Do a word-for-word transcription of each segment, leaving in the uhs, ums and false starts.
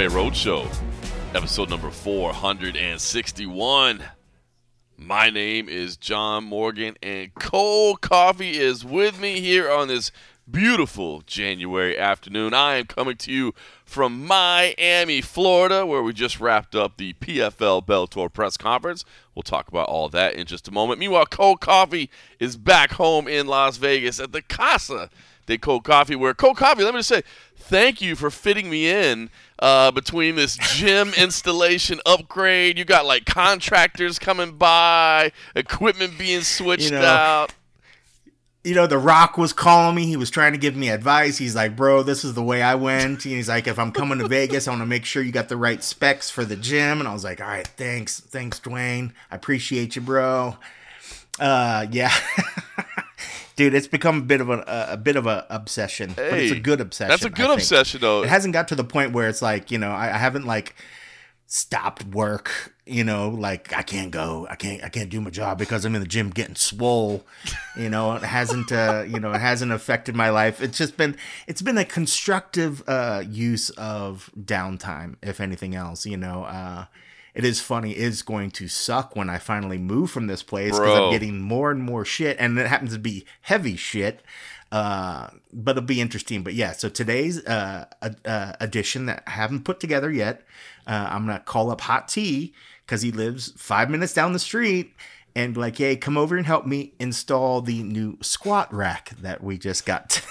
M M A Road Show, episode number four sixty-one. My name is John Morgan, and Cold Coffee is with me here on this beautiful January afternoon. I am coming to you from Miami, Florida, where we just wrapped up the P F L Bellator press conference. We'll talk about all that in just a moment. Meanwhile, Cold Coffee is back home in Las Vegas at the Casa de Cold Coffee, where Cold Coffee, let me just say, thank you for fitting me in uh, between this gym installation upgrade. You got like contractors coming by, equipment being switched you know, out. You know, The Rock was calling me. He was trying to give me advice. He's like, bro, this is the way I went. And he's like, if I'm coming to Vegas, I want to make sure you got the right specs for the gym. And I was like, all right, thanks. Thanks, Dwayne. I appreciate you, bro. Uh, yeah. Dude, it's become a bit of a, a bit of a obsession, hey, but it's a good obsession. That's a good obsession, though. It hasn't got to the point where it's like, you know, I, I haven't like stopped work, you know, like I can't go, I can't, I can't do my job because I'm in the gym getting swole. You know, it hasn't, uh, you know, it hasn't affected my life. It's just been, it's been a constructive uh, use of downtime, if anything else. You know, uh, it is funny. It is going to suck when I finally move from this place because I'm getting more and more shit, and it happens to be heavy shit. Uh, but it'll be interesting. But yeah, so today's uh, uh edition that I haven't put together yet, uh, I'm gonna call up Hot T because he lives five minutes down the street, and like, hey, come over and help me install the new squat rack that we just got today.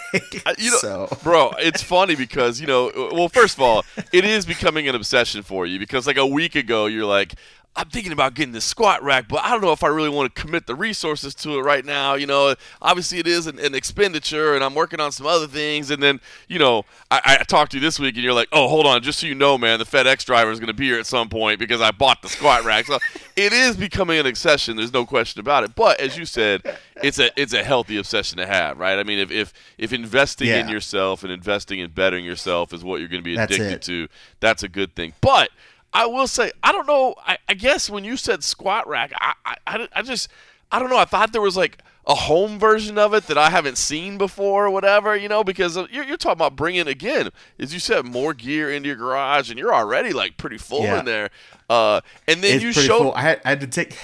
You know, so. Bro, it's funny because, you know, well, first of all, it is becoming an obsession for you because like a week ago you're like, I'm thinking about getting this squat rack, but I don't know if I really want to commit the resources to it right now. You know, obviously it is an, an expenditure, and I'm working on some other things. And then, you know, I, I talked to you this week, and you're like, oh, hold on, just so you know, man, the FedEx driver is going to be here at some point because I bought the squat rack. So it is becoming an obsession. There's no question about it. But as you said, it's a it's a healthy obsession to have, right? I mean, if if, if investing yeah. in yourself and investing in bettering yourself is what you're going to be addicted that's to, that's a good thing. But I will say, I don't know, I, I guess when you said squat rack, I, I, I just, I don't know, I thought there was like a home version of it that I haven't seen before or whatever, you know, because you're, you're talking about bringing, again, as you said, more gear into your garage, and you're already like pretty full yeah. in there. Uh, and then it's you showed. Full. I, had, I had to take.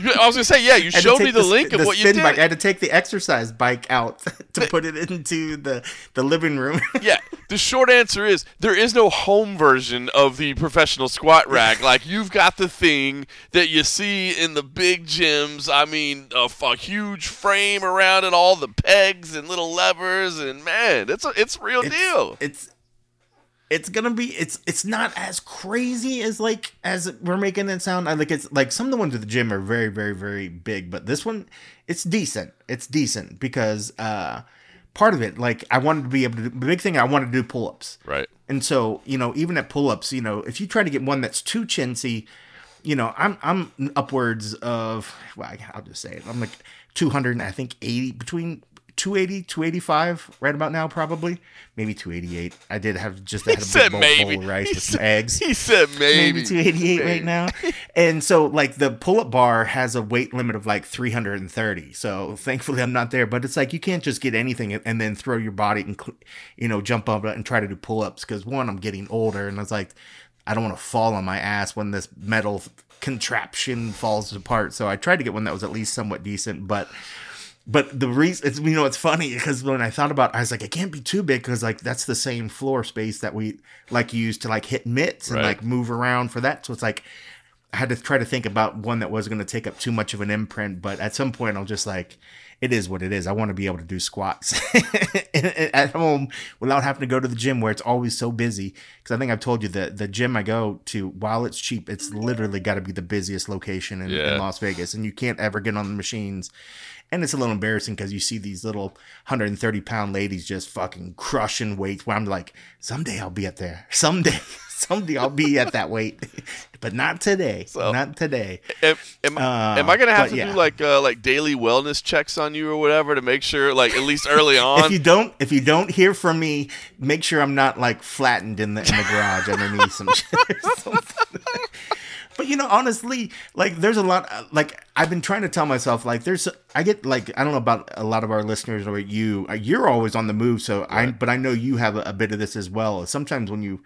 I was going to say, yeah, you showed me the, the link the of what you did. Bike. I had to take the exercise bike out to the, put it into the, the living room. Yeah, the short answer is there is no home version of the professional squat rack. Like, you've got the thing that you see in the big gyms. I mean, a, a huge frame around it, all the pegs and little levers, and, man, it's a, it's real it's, deal. It's It's gonna be it's it's not as crazy as like as we're making it sound. I like it's like some of the ones at the gym are very, very, very big, but this one it's decent. It's decent because uh part of it, like I wanted to be able to do, the big thing I wanted to do pull ups. Right. And so, you know, even at pull ups, you know, if you try to get one that's too chintzy, you know, I'm I'm upwards of well, I'll just say it. I'm like two hundred and I think eighty between two eighty, two eighty-five right about now, probably. Maybe two eighty-eight. I did have just had a bowl, bowl of rice he with said, some eggs. He said maybe. Maybe two eighty-eight maybe. Right now. And so, like, the pull-up bar has a weight limit of, like, three hundred thirty. So, thankfully, I'm not there. But it's like you can't just get anything and then throw your body and, you know, jump up and try to do pull-ups. Because, one, I'm getting older. And I was like, I don't want to fall on my ass when this metal contraption falls apart. So, I tried to get one that was at least somewhat decent. But... But the reason, it's, you know, it's funny because when I thought about it, I was like, it can't be too big because, like, that's the same floor space that we, like, use to, like, hit mitts and, right. like, move around for that. So it's like I had to try to think about one that wasn't going to take up too much of an imprint. But at some point, I'm just like, it is what it is. I want to be able to do squats at home without having to go to the gym where it's always so busy. Because I think I've told you that the gym I go to, while it's cheap, it's literally got to be the busiest location in, yeah. in Las Vegas. And you can't ever get on the machines. And it's a little embarrassing because you see these little one hundred thirty pound ladies just fucking crushing weights where I'm like, someday I'll be up there. Someday, someday I'll be at that weight. But not today. So, not today. Am, am, uh, am I going to have to yeah. do like uh, like daily wellness checks on you or whatever to make sure, like at least early on? If you don't if you don't hear from me, make sure I'm not like flattened in the, in the garage underneath some shit or something. But, you know, honestly, like, there's a lot, like, I've been trying to tell myself, like, there's, I get, like, I don't know about a lot of our listeners or you, you're always on the move, so right. I, but I know you have a, a bit of this as well. Sometimes when you,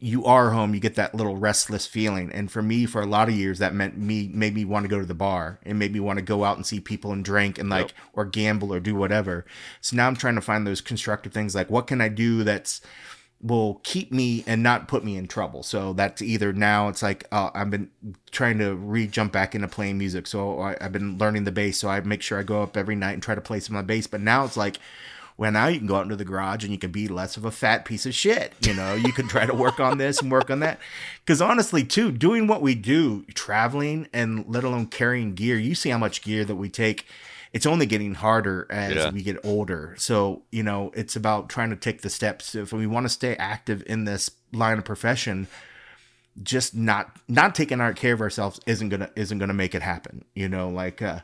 you are home, you get that little restless feeling. And for me, for a lot of years, that meant me made me want to go to the bar and made me want to go out and see people and drink and like, yep. or gamble or do whatever. So now I'm trying to find those constructive things. Like, what can I do that's will keep me and not put me in trouble? So that's either now it's like, uh, I've been trying to re-jump back into playing music. So I, I've been learning the bass. So I make sure I go up every night and try to play some of my bass. But now it's like, well, now you can go out into the garage and you can be less of a fat piece of shit. You know, you can try to work on this and work on that. Because honestly, too, doing what we do, traveling and let alone carrying gear, you see how much gear that we take. It's only getting harder as yeah. we get older. So, you know, it's about trying to take the steps. If we want to stay active in this line of profession, just not not taking our care of ourselves isn't gonna isn't gonna make it happen. You know, like. Uh,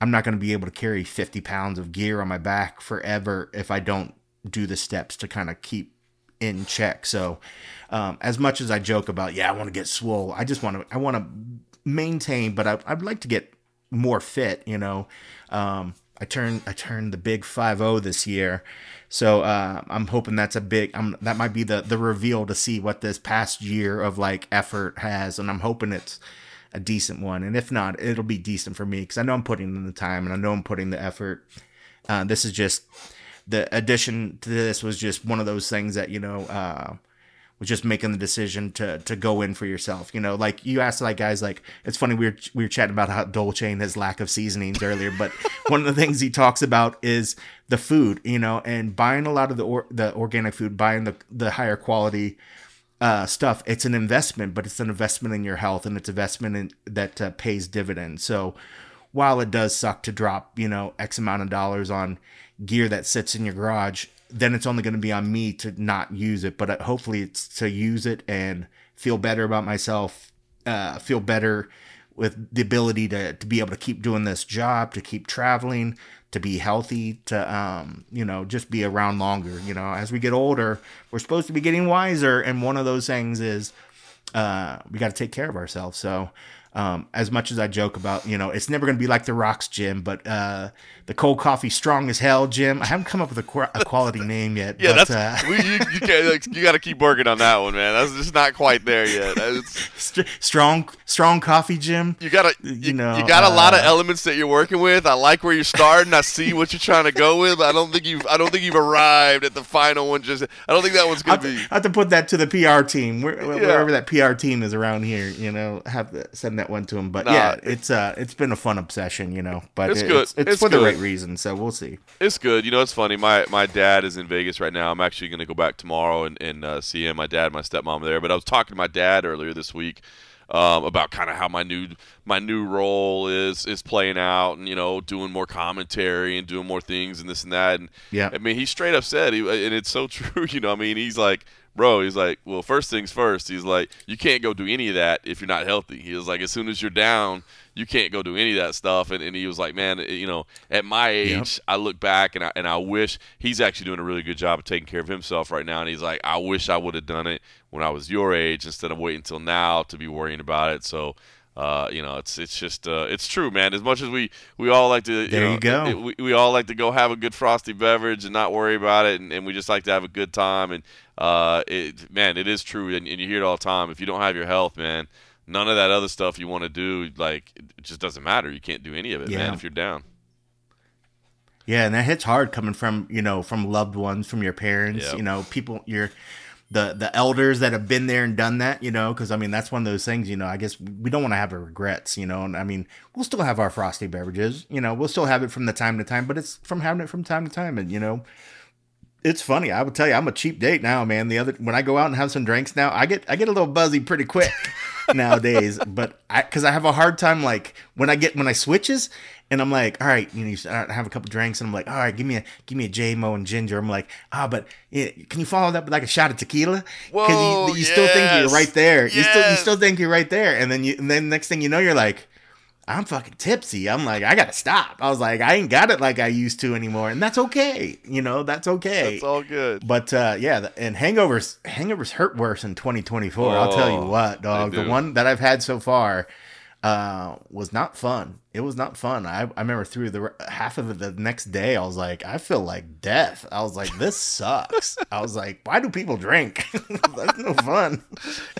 I'm not going to be able to carry fifty pounds of gear on my back forever if I don't do the steps to kind of keep in check. So um, as much as I joke about, yeah, I want to get swole, I just want to, I want to maintain, but I, I'd like to get more fit, you know. Um, I turned, I turned the big five oh this year. So uh, I'm hoping that's a big, I'm, that might be the, the reveal to see what this past year of like effort has. And I'm hoping it's a decent one, and if not, it'll be decent for me because I know I'm putting in the time and I know I'm putting the effort. Uh, this is just the addition to this was just one of those things that, you know, uh, was just making the decision to to go in for yourself. You know, like you asked, like guys, like it's funny we were we were chatting about how Dolce and his lack of seasonings earlier, but one of the things he talks about is the food, you know, and buying a lot of the or, the organic food, buying the the higher quality. Uh, stuff. It's an investment, but it's an investment in your health, and it's investment in, that uh, pays dividends. So while it does suck to drop, you know, X amount of dollars on gear that sits in your garage, then it's only going to be on me to not use it. But hopefully it's to use it and feel better about myself, uh, feel better with the ability to, to be able to keep doing this job, to keep traveling, to be healthy, to, um, you know, just be around longer. You know, as we get older, we're supposed to be getting wiser. And one of those things is uh, we got to take care of ourselves. So um, as much as I joke about, you know, it's never going to be like the Rock's gym, but uh, the Cold Coffee Strong as Hell gym. I haven't come up with a, qu- a quality name yet. Yeah, but, that's uh, we, you, you, can't, like, you got to keep working on that one, man. That's just not quite there yet. St- strong, strong coffee gym. You got you, you know, you got a uh, lot of elements that you're working with. I like where you're starting. I see what you're trying to go with. But I don't think you've I don't think you've arrived at the final one. Just I don't think that one's gonna I'll be. To, I have to put that to the P R team, Where, yeah. wherever that P R team is around here. You know, have to send that. Went to him, but nah, yeah, it's uh, it's been a fun obsession, you know. But it's it, good. It's, it's, it's for good. The right reason, so we'll see. It's good, you know. It's funny. My my dad is in Vegas right now. I'm actually going to go back tomorrow and and uh, see him. My dad, and my stepmom are there. But I was talking to my dad earlier this week um, about kind of how my new my new role is is playing out, and you know, doing more commentary and doing more things and this and that. And yeah, I mean, he straight up said, he, and it's so true. You know, I mean, he's like. Bro, he's like, well, first things first. He's like, you can't go do any of that if you're not healthy. He was like, as soon as you're down, you can't go do any of that stuff. And, and he was like, man, you know, at my age, yep. I look back and I and I wish he's actually doing a really good job of taking care of himself right now. And he's like, I wish I would have done it when I was your age instead of waiting until now to be worrying about it. So, uh, you know, it's it's just uh, it's true, man. As much as we, we all like to, you there know, you go. It, we we all like to go have a good frosty beverage and not worry about it, and, and we just like to have a good time. And uh, it, man, it is true, and, and you hear it all the time. If you don't have your health, man, none of that other stuff you want to do, like, it just doesn't matter. You can't do any of it, yeah. man, if you're down. Yeah, and that hits hard coming from, you know, from loved ones, from your parents, yep. you know, people, your the the elders that have been there and done that, you know, because, I mean, that's one of those things, you know, I guess we don't want to have our regrets, you know, and, I mean, we'll still have our frosty beverages, you know, we'll still have it from the time to time, but it's from having it from time to time, and, you know, it's funny. I would tell you, I'm a cheap date now, man. The other when I go out and have some drinks now, I get I get a little buzzy pretty quick nowadays. But I because I have a hard time like when I get when I switches and I'm like, all right, you know, you have a couple drinks and I'm like, all right, give me a give me a J-Mo and ginger. I'm like, ah, oh, but yeah, can you follow that with like a shot of tequila? Because you, you yes. still think you're right there. Yes. You still you still think you're right there, and then you and then next thing you know, you're like, I'm fucking tipsy. I'm like, I gotta stop. I was like, I ain't got it like I used to anymore, and that's okay. You know, that's okay. That's all good. But uh, yeah, and hangovers, hangovers hurt worse in twenty twenty-four. Oh, I'll tell you what, dog. The one that I've had so far, uh, was not fun. It was not fun. I, I remember through the half of it the next day, I was like, I feel like death. I was like, this sucks. I was like, why do people drink? That's no fun.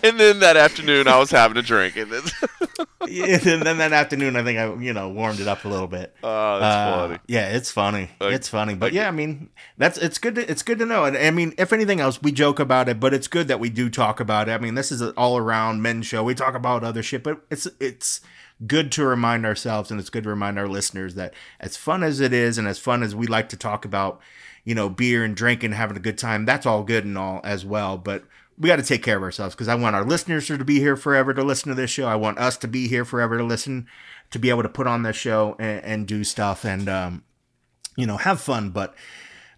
And then that afternoon, I was having a drink. And then, and then that afternoon, I think I, you know, warmed it up a little bit. Oh, that's uh, funny. Yeah, it's funny. Like, it's funny. But like, yeah, I mean, that's it's good. To, it's good to know. And I mean, if anything else, we joke about it, but it's good that we do talk about it. I mean, this is an all around men's show. We talk about other shit, but it's it's. good to remind ourselves, and it's good to remind our listeners that as fun as it is and as fun as we like to talk about, you know, beer and drinking, having a good time, that's all good and all as well. But we got to take care of ourselves, because I want our listeners to be here forever to listen to this show. I want us to be here forever to listen, to be able to put on this show and, and do stuff and, um, you know, have fun. But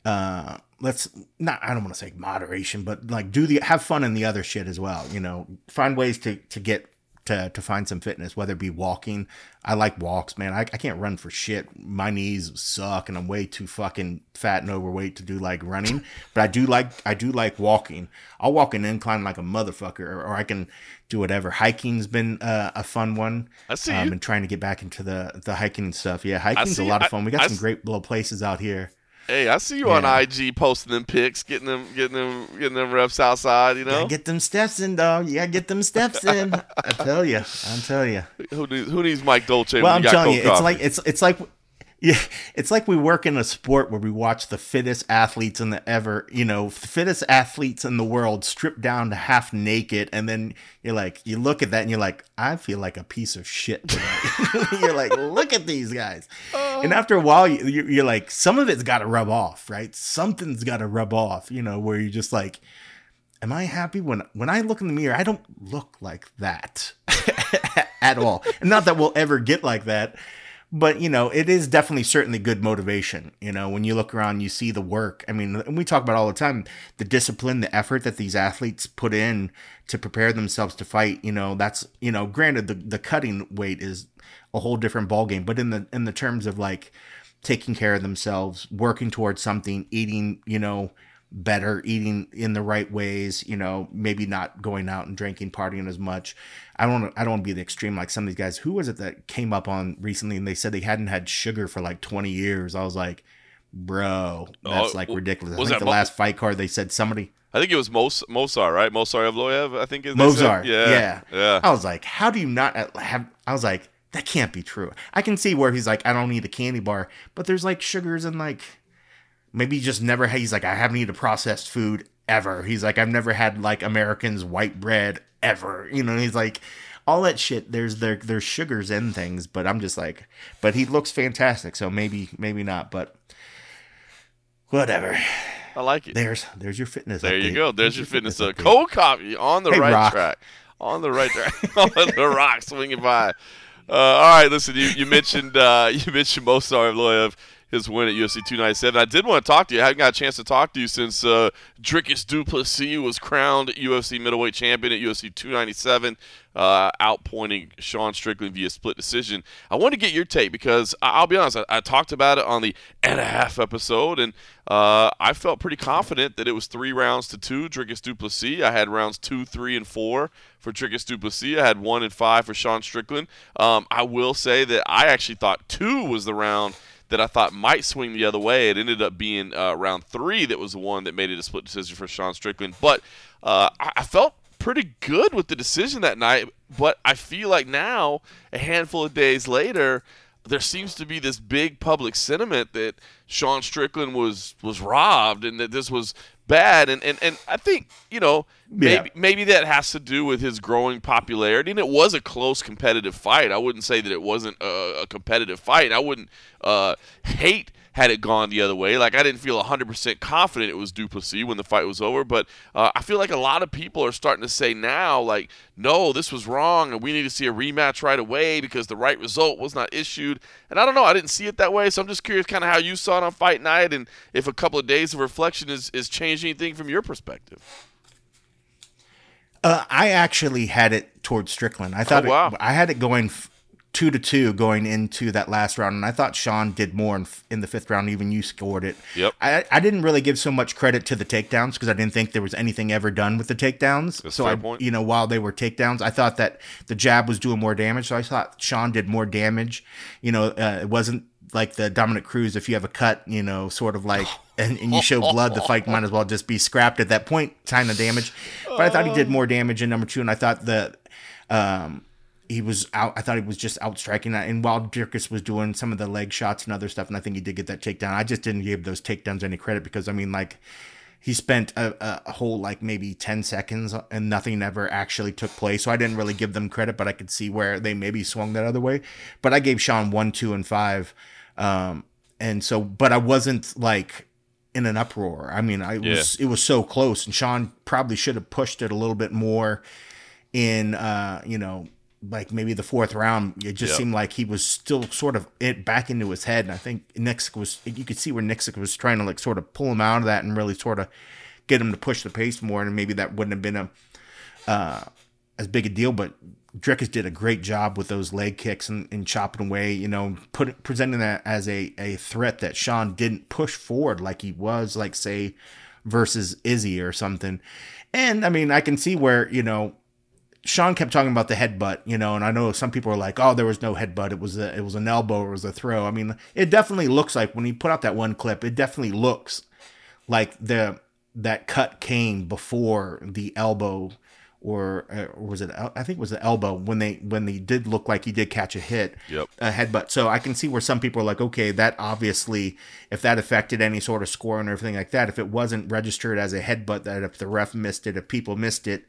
uh, let's not, I don't want to say moderation, but like do the, have fun in the other shit as well. You know, find ways to, to get, to to find some fitness, whether it be walking. I like walks, man. I, I can't run for shit. My knees suck and I'm way too fucking fat and overweight to do like running, but I do like, I do like walking. I'll walk an incline like a motherfucker, or, or I can do whatever. Hiking's been uh, a fun one. I see. Um, and trying to get back into the, the hiking stuff. Yeah. Hiking's a lot of fun. We got I, some I, great little places out here. Hey, I see you yeah. on I G posting them pics, getting them, getting them, getting them reps outside. You know, gotta get them steps in, dog. You gotta get them steps in. I tell you, I tell you. Who needs, who needs Mike Dolce? Well, when I'm you telling got you, it's coffee? like it's it's like, yeah, it's like we work in a sport where we watch the fittest athletes in the ever, you know, fittest athletes in the world stripped down to half naked, and then you're like, you look at that and you're like, I feel like a piece of shit today. You're like, look at these guys. And after a while, you, you're like, some of it's got to rub off, right? Something's got to rub off, you know, where you're just like, am I happy when when I look in the mirror? I don't look like that at all. And not that we'll ever get like that, but, you know, it is definitely certainly good motivation. You know, when you look around, you see the work. I mean, and we talk about all the time, the discipline, the effort that these athletes put in to prepare themselves to fight. You know, that's, you know, granted, the, the cutting weight is a whole different ballgame, but in the in the terms of like taking care of themselves, working towards something, eating, you know, better, eating in the right ways, you know, maybe not going out and drinking, partying as much. I don't I don't want to be the extreme like some of these guys. Who was it that came up on recently and they said they hadn't had sugar for like twenty years? I was like, bro, that's uh, like ridiculous. I think the Mo- last fight card they said somebody, I think it was Mos- Mosar, right? Mosar Evloev, I think it's Mosar. Yeah, yeah. Yeah. I was like, how do you not have I was like that can't be true. I can see where he's like, I don't need a candy bar, but there's like sugars and like maybe just never. He's like, I haven't eaten processed food ever. He's like, I've never had like Americans white bread ever. You know, and he's like, all that shit. There's there there's sugars in things, but I'm just like, but he looks fantastic, so maybe maybe not, but whatever. I like it. There's there's your fitness. There update. you go. There's, there's your, your fitness. fitness Cold coffee on the hey, right rock. track. On the right track. On the rock swinging by. Uh, all right, listen. You you mentioned uh, you mentioned Mosar Evloev, his win at U F C two ninety-seven. I did want to talk to you. I haven't got a chance to talk to you since uh, Dricus Du Plessis was crowned U F C middleweight champion at U F C two ninety-seven, uh, outpointing Sean Strickland via split decision. I want to get your take because I- I'll be honest. I-, I talked about it on the and a half episode, and uh, I felt pretty confident that it was three rounds to two. Dricus Du Plessis. I had rounds two, three, and four for Dricus Du Plessis. I had one and five for Sean Strickland. Um, I will say that I actually thought two was the round that I thought might swing the other way. It ended up being uh, round three that was the one that made it a split decision for Sean Strickland. But uh, I-, I felt pretty good with the decision that night. But I feel like now, a handful of days later, there seems to be this big public sentiment that Sean Strickland was was robbed and that this was bad. And, and, and I think, you know, yeah. maybe, maybe that has to do with his growing popularity. And it was a close competitive fight. I wouldn't say that it wasn't a, a competitive fight. I wouldn't uh, hate had it gone the other way. Like, I didn't feel one hundred percent confident it was Du Plessis when the fight was over. But uh, I feel like a lot of people are starting to say now, like, no, this was wrong, and we need to see a rematch right away because the right result was not issued. And I don't know. I didn't see it that way. So I'm just curious kind of how you saw it on fight night and if a couple of days of reflection is, is changed anything from your perspective. Uh, I actually had it towards Strickland. I thought oh, wow. it, I had it going f- two to two going into that last round, and I thought Sean did more in, in the fifth round. Even you scored it. Yep. I, I didn't really give so much credit to the takedowns because I didn't think there was anything ever done with the takedowns. That's so I, point. you know, while they were takedowns, I thought that the jab was doing more damage. So I thought Sean did more damage. You know, uh, it wasn't like the Dominic Cruz, if you have a cut, you know, sort of like, and, and you show blood, the fight might as well just be scrapped at that point, kind of damage. But I thought he did more damage in number two, and I thought that um, he was out. I thought he was just out striking. And while Dricus was doing some of the leg shots and other stuff, and I think he did get that takedown, I just didn't give those takedowns any credit because, I mean, like, he spent a, a whole, like, maybe ten seconds and nothing ever actually took place. So I didn't really give them credit, but I could see where they maybe swung that other way. But I gave Sean one, two, and five. Um, and so, but I wasn't like in an uproar. I mean, I yeah. was, it was so close, and Sean probably should have pushed it a little bit more in, uh, you know, like maybe the fourth round. It just yep. seemed like he was still sort of it back into his head. And I think Nixik was, you could see where Nixik was trying to like sort of pull him out of that and really sort of get him to push the pace more. And maybe that wouldn't have been a, uh, as big a deal, but Dricus did a great job with those leg kicks and, and chopping away, you know, put, presenting that as a, a threat that Sean didn't push forward like he was, like, say, versus Izzy or something. And, I mean, I can see where, you know, Sean kept talking about the headbutt, you know, and I know some people are like, oh, there was no headbutt. It was a, it was an elbow. It was a throw. I mean, it definitely looks like when he put out that one clip, it definitely looks like the that cut came before the elbow. Or, or was it? I think it was the elbow when they when they did look like he did catch a hit, yep. a headbutt. So I can see where some people are like, okay, that obviously, if that affected any sort of scoring or everything like that, if it wasn't registered as a headbutt, that if the ref missed it, if people missed it,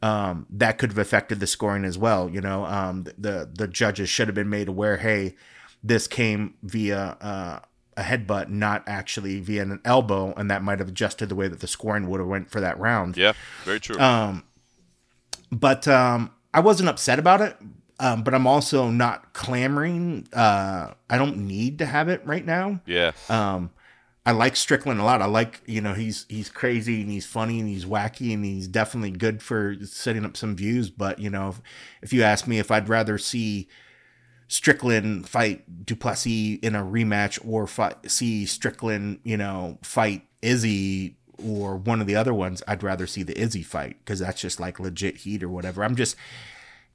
um, that could have affected the scoring as well. You know, um, the the judges should have been made aware. Hey, this came via uh, a headbutt, not actually via an elbow, and that might have adjusted the way that the scoring would have went for that round. Yeah, very true. Um. But um, I wasn't upset about it, um, but I'm also not clamoring. Uh, I don't need to have it right now. Yeah. Um, I like Strickland a lot. I like, you know, he's he's crazy and he's funny and he's wacky and he's definitely good for setting up some views. But, you know, if, if you ask me if I'd rather see Strickland fight Du Plessis in a rematch or fight, see Strickland, you know, fight Izzy or one of the other ones, I'd rather see the Izzy fight because that's just like legit heat or whatever. I'm just,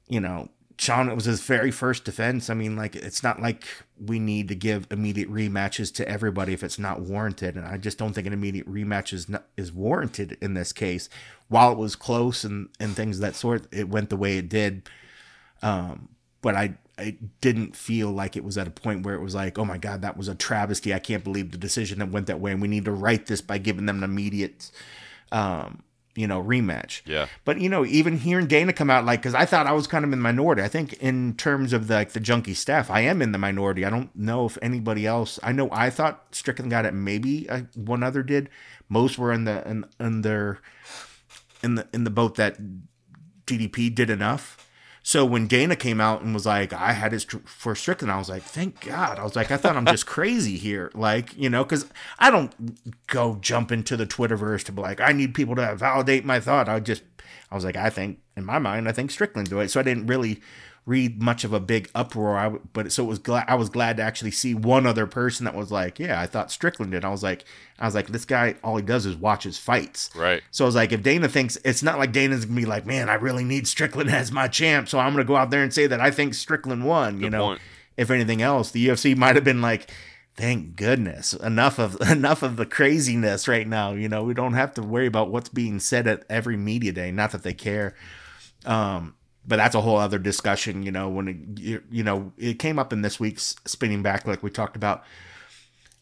you know, Sean, it was his very first defense. I mean, like, it's not like we need to give immediate rematches to everybody if it's not warranted. And I just don't think an immediate rematch is not, is warranted in this case. While it was close and, and things of that sort, it went the way it did. Um, but I, I didn't feel like it was at a point where it was like, oh my God, that was a travesty. I can't believe the decision that went that way. And we need to right this by giving them an immediate, um, you know, rematch. Yeah. But, you know, even hearing Dana come out, like, cause I thought I was kind of in the minority. I think in terms of the, like the junkie staff, I am in the minority. I don't know if anybody else, I know I thought Strickland got it. Maybe I, one other did. Most were in the, in, in their, in the, in the boat that D D P did enough. So when Dana came out and was like, I had it for Strickland, I was like, thank God. I was like, I thought I'm just crazy here. Like, you know, because I don't go jump into the Twitterverse to be like, I need people to validate my thought. I just, I was like, I think, in my mind, I think Strickland do it. So I didn't really read much of a big uproar. I, but so it was glad, I was glad to actually see one other person that was like, yeah, I thought Strickland did. I was like, I was like, this guy, all he does is watches fights. Right. So I was like, if Dana thinks, it's not like Dana's gonna be like, man, I really need Strickland as my champ. So I'm going to go out there and say that I think Strickland won. Good you know, point. If anything else, the U F C might've been like, thank goodness, enough of, enough of the craziness right now. You know, we don't have to worry about what's being said at every media day. Not that they care. Um, But that's a whole other discussion, you know, when, it, you know, it came up in this week's Spinning Back, like we talked about,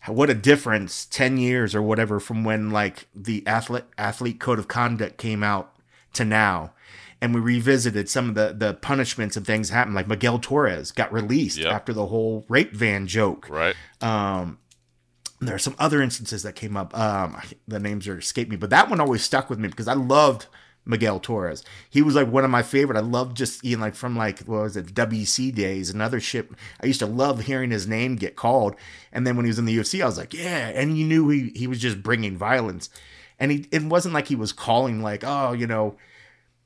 what a difference ten years or whatever from when, like, the athlete athlete code of conduct came out to now. And we revisited some of the, the punishments and things happened. Like Miguel Torres got released yep. after the whole rape van joke. Right. Um, there are some other instances that came up. Um, the names are escaping me, but that one always stuck with me because I loved Miguel Torres. He was like one of my favorite. I love just, you know, like from like, what was it, W C days and other shit. I used to love hearing his name get called. And then when he was in the U F C, I was like, yeah. And you knew he, he was just bringing violence. And he, it wasn't like he was calling like, oh, you know,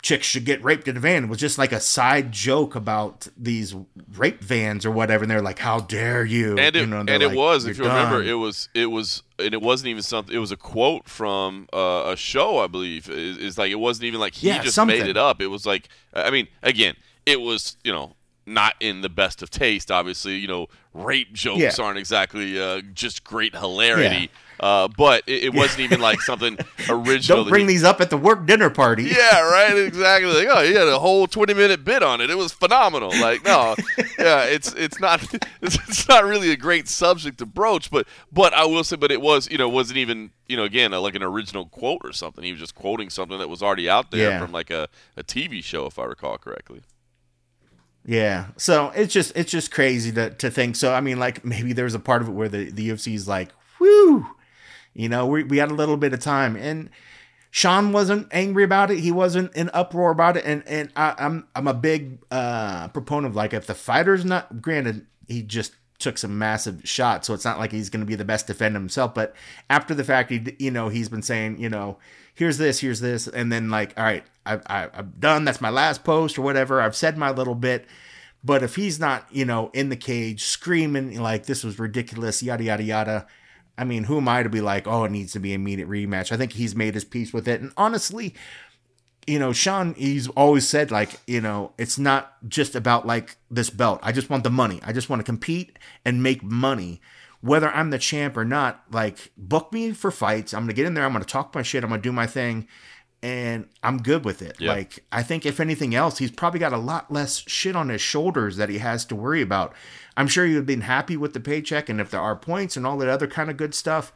chicks should get raped in a van. It was just like a side joke about these rape vans or whatever. And they're like, how dare you? And it, you know, and and like, it was, if you done. remember, it was, it was, and it wasn't even something, it was a quote from uh, a show, I believe. It, it's like, it wasn't even like he yeah, just something. made it up. It was like, I mean, again, it was, you know, not in the best of taste, obviously. You know, rape jokes yeah. aren't exactly uh, just great hilarity. Yeah. Uh, but it, it wasn't even like something original. Don't bring he, these up at the work dinner party. Yeah, right. Exactly. Like, oh, he had a whole twenty-minute bit on it. It was phenomenal. Like, no, yeah, it's it's not it's, it's not really a great subject to broach. But but I will say, but it was, you know, wasn't even, you know, again, like an original quote or something. He was just quoting something that was already out there yeah. from like a, a T V show, if I recall correctly. Yeah, so it's just it's just crazy to to think. So I mean, like maybe there's a part of it where the, the U F C is like, whoo, you know, we we had a little bit of time, and Sean wasn't angry about it. He wasn't in uproar about it, and and I, I'm I'm a big uh, proponent of like if the fighter's not. Granted, he just took some massive shots, so it's not like he's going to be the best defender himself. But after the fact, he you know he's been saying you know here's this, here's this, and then like all right. I've, I've done, that's my last post or whatever. I've said my little bit, but if he's not, you know, in the cage screaming like this was ridiculous, yada, yada, yada. I mean, who am I to be like, oh, it needs to be an immediate rematch. I think he's made his peace with it. And honestly, you know, Sean, he's always said like, you know, it's not just about like this belt. I just want the money. I just want to compete and make money. Whether I'm the champ or not, like book me for fights. I'm going to get in there. I'm going to talk my shit. I'm going to do my thing. And I'm good with it. Yep. Like, I think if anything else, he's probably got a lot less shit on his shoulders that he has to worry about. I'm sure he would have been happy with the paycheck. And if there are points and all that other kind of good stuff,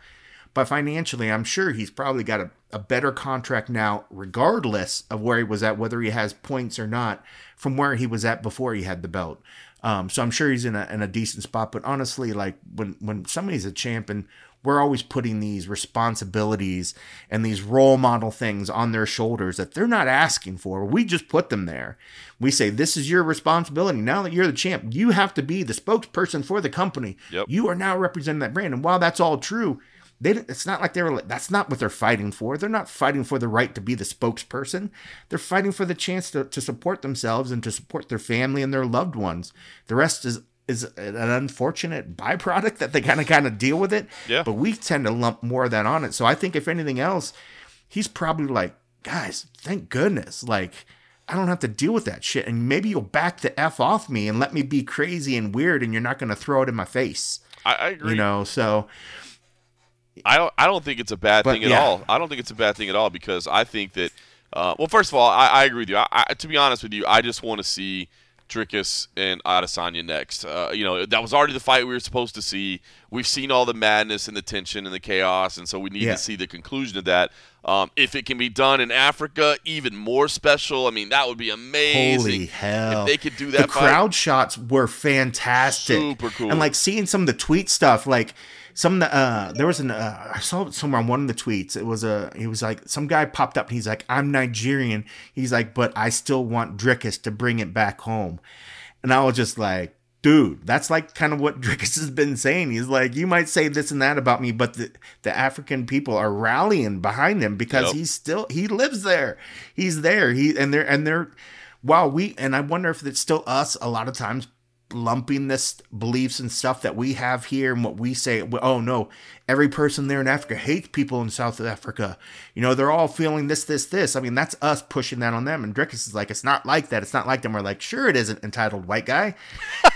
but financially, I'm sure he's probably got a, a better contract now, regardless of where he was at, whether he has points or not, from where he was at before he had the belt. Um, so I'm sure he's in a, in a decent spot, but honestly, like when, when somebody's a champ and we're always putting these responsibilities and these role model things on their shoulders that they're not asking for. We just put them there. We say, this is your responsibility. Now that you're the champ, you have to be the spokesperson for the company. Yep. You are now representing that brand. And while that's all true, they, it's not like they were, that's not what they're fighting for. They're not fighting for the right to be the spokesperson. They're fighting for the chance to, to support themselves and to support their family and their loved ones. The rest is is an unfortunate byproduct that they kind of kind of deal with it. Yeah. But we tend to lump more of that on it. So I think if anything else, he's probably like, guys, thank goodness. Like, I don't have to deal with that shit. And maybe you'll back the F off me and let me be crazy and weird. And you're not going to throw it in my face. I, I agree. You know, so I don't, I don't think it's a bad but, thing at yeah. all. I don't think it's a bad thing at all because I think that, uh, well, first of all, I, I agree with you. I, I, to be honest with you, I just want to see Dricus and Adesanya next. Uh, you know, that was already the fight we were supposed to see. We've seen all the madness and the tension and the chaos, and so we need yeah. to see the conclusion of that. Um, if it can be done in Africa, even more special. I mean, that would be amazing. Holy hell. If they could do that. The fight. Crowd shots were fantastic. Super cool. And, like, seeing some of the tweet stuff, like, some of the, uh, there was an, uh, I saw it somewhere on one of the tweets. It was a, he was like, some guy popped up and he's like, I'm Nigerian. He's like, but I still want Dricus to bring it back home. And I was just like, dude, that's like kind of what Dricus has been saying. He's like, you might say this and that about me, but the, the African people are rallying behind him because yep. he's still, he lives there. He's there. He, and they're, and they're, wow, we, and I wonder if it's still us a lot of times lumping this beliefs and stuff that we have here and what we say, oh no, every person there in Africa hates people in South Africa. You know, they're all feeling this, this, this. I mean, that's us pushing that on them. And Dricus is like, it's not like that. It's not like them. We're like, sure it isn't, entitled white guy.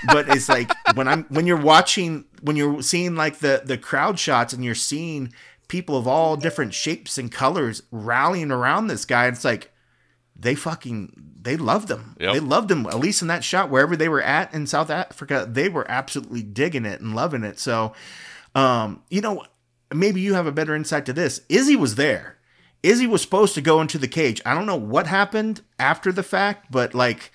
But it's like when I'm, when you're watching, when you're seeing like the, the crowd shots and you're seeing people of all different shapes and colors rallying around this guy, it's like, they fucking, they loved them. Yep. They loved them. At least in that shot, wherever they were at in South Africa, they were absolutely digging it and loving it. So, um, you know, maybe you have a better insight to this. Izzy was there. Izzy was supposed to go into the cage. I don't know what happened after the fact, but like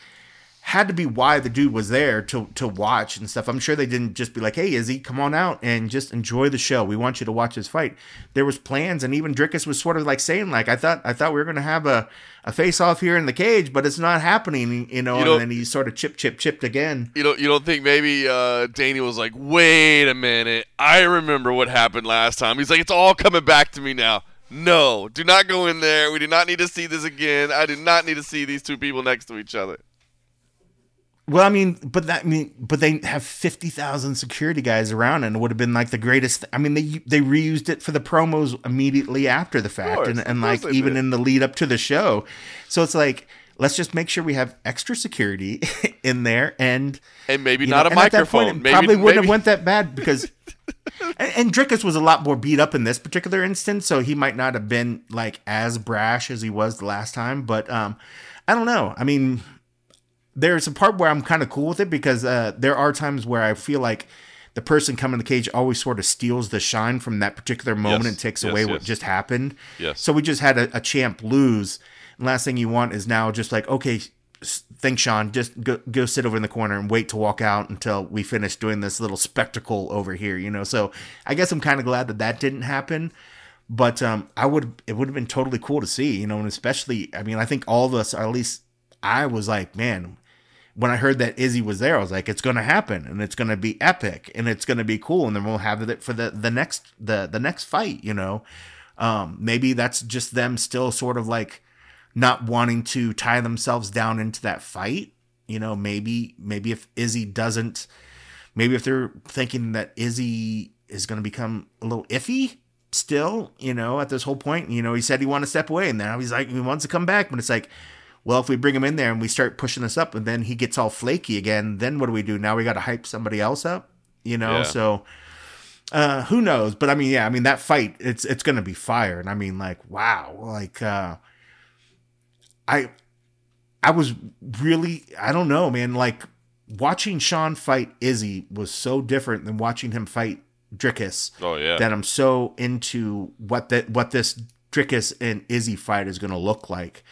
had to be why the dude was there to, to watch and stuff. I'm sure they didn't just be like, hey, Izzy, come on out and just enjoy the show. We want you to watch this fight. There was plans. And even Dricus was sort of like saying like, I thought, I thought we were going to have a, a face off here in the cage, but it's not happening, you know, you and then he sort of chip, chip, chipped again. You don't, you don't think maybe uh, Danny was like, wait a minute. I remember what happened last time. He's like, it's all coming back to me now. no, do not go in there. We do not need to see this again. I do not need to see these two people next to each other. Well, I mean, but that I mean, but they have fifty thousand security guys around, and it would have been like the greatest. Th- I mean, they they reused it for the promos immediately after the fact, course, and, and like even did. in the lead up to the show. So it's like, let's just make sure we have extra security in there, and and maybe not know, a microphone. Point, maybe, probably wouldn't maybe. have went that bad because. And, and Dricus was a lot more beat up in this particular instance, so he might not have been like as brash as he was the last time. But um, I don't know. I mean, there's a part where I'm kind of cool with it because uh, there are times where I feel like the person coming to the cage always sort of steals the shine from that particular moment yes, and takes yes, away yes. what just happened. Yes. So we just had a, a champ lose. And last thing you want is now just like, okay, think Sean, just go, go sit over in the corner and wait to walk out until we finish doing this little spectacle over here, you know? So I guess I'm kind of glad that that didn't happen, but um, I would, it would have been totally cool to see, you know, and especially, I mean, I think all of us, or at least I was like, man, when I heard that Izzy was there, I was like, it's going to happen and it's going to be epic and it's going to be cool. And then we'll have it for the, the next, the, the next fight, you know? Um, maybe that's just them still sort of like, not wanting to tie themselves down into that fight. You know, maybe, maybe if Izzy doesn't, maybe if they're thinking that Izzy is going to become a little iffy still, you know, at this whole point, you know, he said he wanted to step away and now he's like, he wants to come back, but it's like, well, if we bring him in there and we start pushing this up and then he gets all flaky again, then what do we do? Now we got to hype somebody else up, you know? Yeah. So, uh, who knows? But I mean, yeah, I mean that fight, it's, it's going to be fire. And I mean like, wow, like, uh, I I was really, I don't know, man, like watching Sean fight Izzy was so different than watching him fight Dricus. Oh, yeah. That I'm so into what that what this Dricus and Izzy fight is going to look like.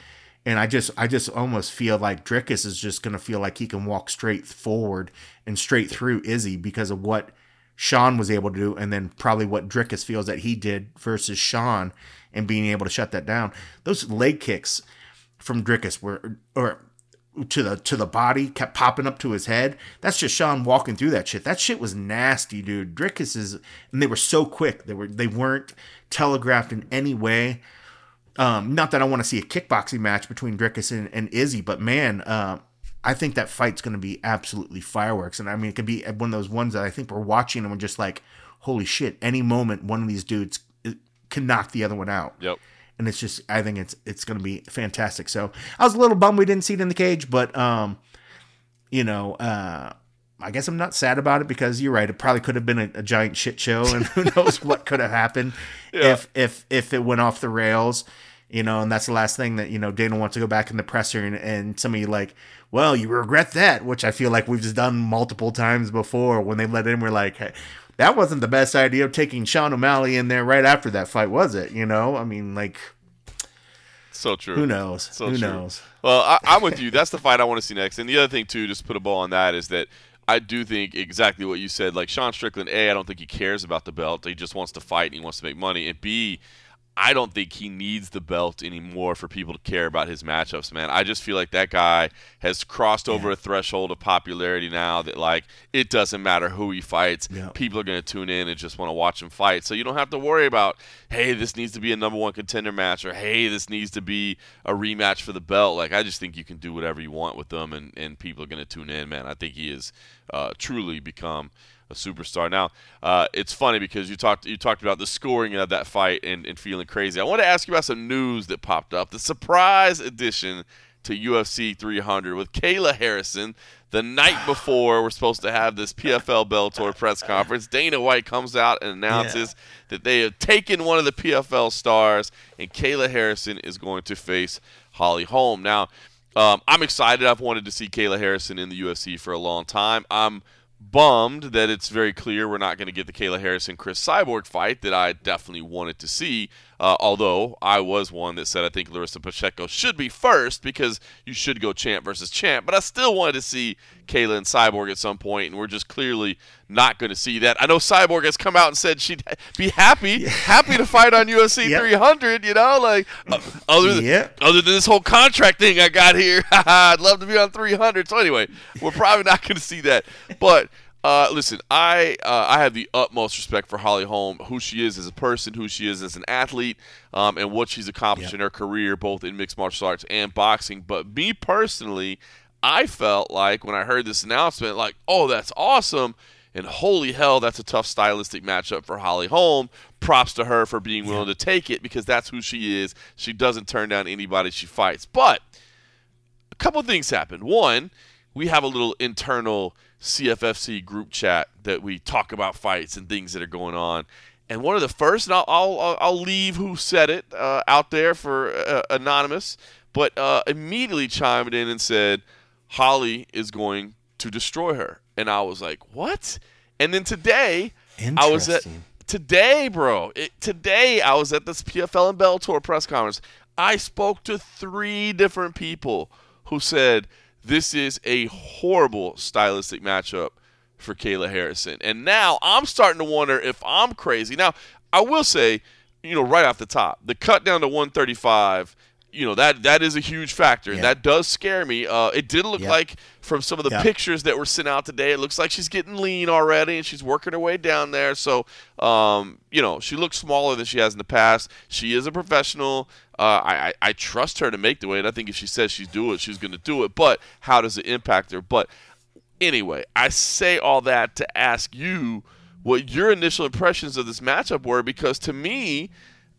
And I just I just almost feel like Dricus is just going to feel like he can walk straight forward and straight through Izzy because of what Sean was able to do and then probably what Dricus feels that he did versus Sean and being able to shut that down. Those leg kicks from Dricus were or to the to the body kept popping up to his head. That's just Sean walking through that shit. That shit was nasty, dude. Dricus is and they were so quick. They were they weren't telegraphed in any way. Um, not that I want to see a kickboxing match between Dricus and, and Izzy, but man, uh, I think that fight's gonna be absolutely fireworks. And I mean it could be one of those ones that I think we're watching and we're just like, holy shit, any moment one of these dudes can knock the other one out. Yep. And it's just, I think it's it's going to be fantastic. So I was a little bummed we didn't see it in the cage, but, um, you know, uh, I guess I'm not sad about it because you're right. It probably could have been a, a giant shit show and who knows what could have happened yeah. if, if, if it went off the rails, you know, and that's the last thing that, you know, Dana wants to go back in the presser and, and some of you like, well, you regret that, which I feel like we've just done multiple times before when they let in, we're like, hey, that wasn't the best idea of taking Sean O'Malley in there right after that fight, was it? You know, I mean, like, so true. Who knows? So who true. knows? Well, I, I'm with you. That's the fight I want to see next. And the other thing too, just to put a ball on that, is that I do think exactly what you said. Like Sean Strickland, A, I don't think he cares about the belt. He just wants to fight and he wants to make money. And B, I don't think he needs the belt anymore for people to care about his matchups, man. I just feel like that guy has crossed yeah. over a threshold of popularity now that, like, it doesn't matter who he fights. Yeah. People are going to tune in and just want to watch him fight. So you don't have to worry about, hey, this needs to be a number one contender match or, hey, this needs to be a rematch for the belt. Like, I just think you can do whatever you want with them, and, and people are going to tune in, man. I think he has uh, truly become – a superstar. Now, uh, it's funny because you talked you talked about the scoring of that fight and, and feeling crazy. I want to ask you about some news that popped up. The surprise edition to U F C three hundred with Kayla Harrison. The night before we're supposed to have this P F L Bellator press conference, Dana White comes out and announces yeah. that they have taken one of the P F L stars, and Kayla Harrison is going to face Holly Holm. Now, um, I'm excited. I've wanted to see Kayla Harrison in the U F C for a long time. I'm bummed that it's very clear we're not going to get the Kayla Harrison Chris Cyborg fight that I definitely wanted to see, uh, although I was one that said I think Larissa Pacheco should be first because you should go champ versus champ, but I still wanted to see Kayla and Cyborg at some point, and we're just clearly not going to see that. I know Cyborg has come out and said she'd be happy yeah. happy to fight on U F C yep. three hundred, you know, like uh, other than yep. other than this whole contract thing I got here, I'd love to be on three hundred. So anyway, we're probably not going to see that, but Uh, listen, I uh, I have the utmost respect for Holly Holm, who she is as a person, who she is as an athlete, um, and what she's accomplished yep. in her career, both in mixed martial arts and boxing. But me personally, I felt like when I heard this announcement, like, oh, that's awesome, and holy hell, that's a tough stylistic matchup for Holly Holm. Props to her for being willing yeah. to take it, because that's who she is. She doesn't turn down anybody she fights. But a couple things happened. One, we have a little internal C F F C group chat that we talk about fights and things that are going on. And one of the first, and I'll I'll, I'll leave who said it uh, out there for uh, anonymous, but uh, immediately chimed in and said, Holly is going to destroy her. And I was like, what? And then today, I was at today, bro. It, today, I was at this P F L and Bellator press conference. I spoke to three different people who said, this is a horrible stylistic matchup for Kayla Harrison. And now I'm starting to wonder if I'm crazy. Now, I will say, you know, right off the top, the cut down to one thirty-five, you know, that that is a huge factor. Yeah. That does scare me. Uh, it did look yeah. like from some of the yeah. pictures that were sent out today, it looks like she's getting lean already and she's working her way down there. So, um, you know, she looks smaller than she has in the past. She is a professional. Uh, I, I, I trust her to make the weight. I think if she says she's do it, she's going to do it. But how does it impact her? But anyway, I say all that to ask you what your initial impressions of this matchup were, because to me,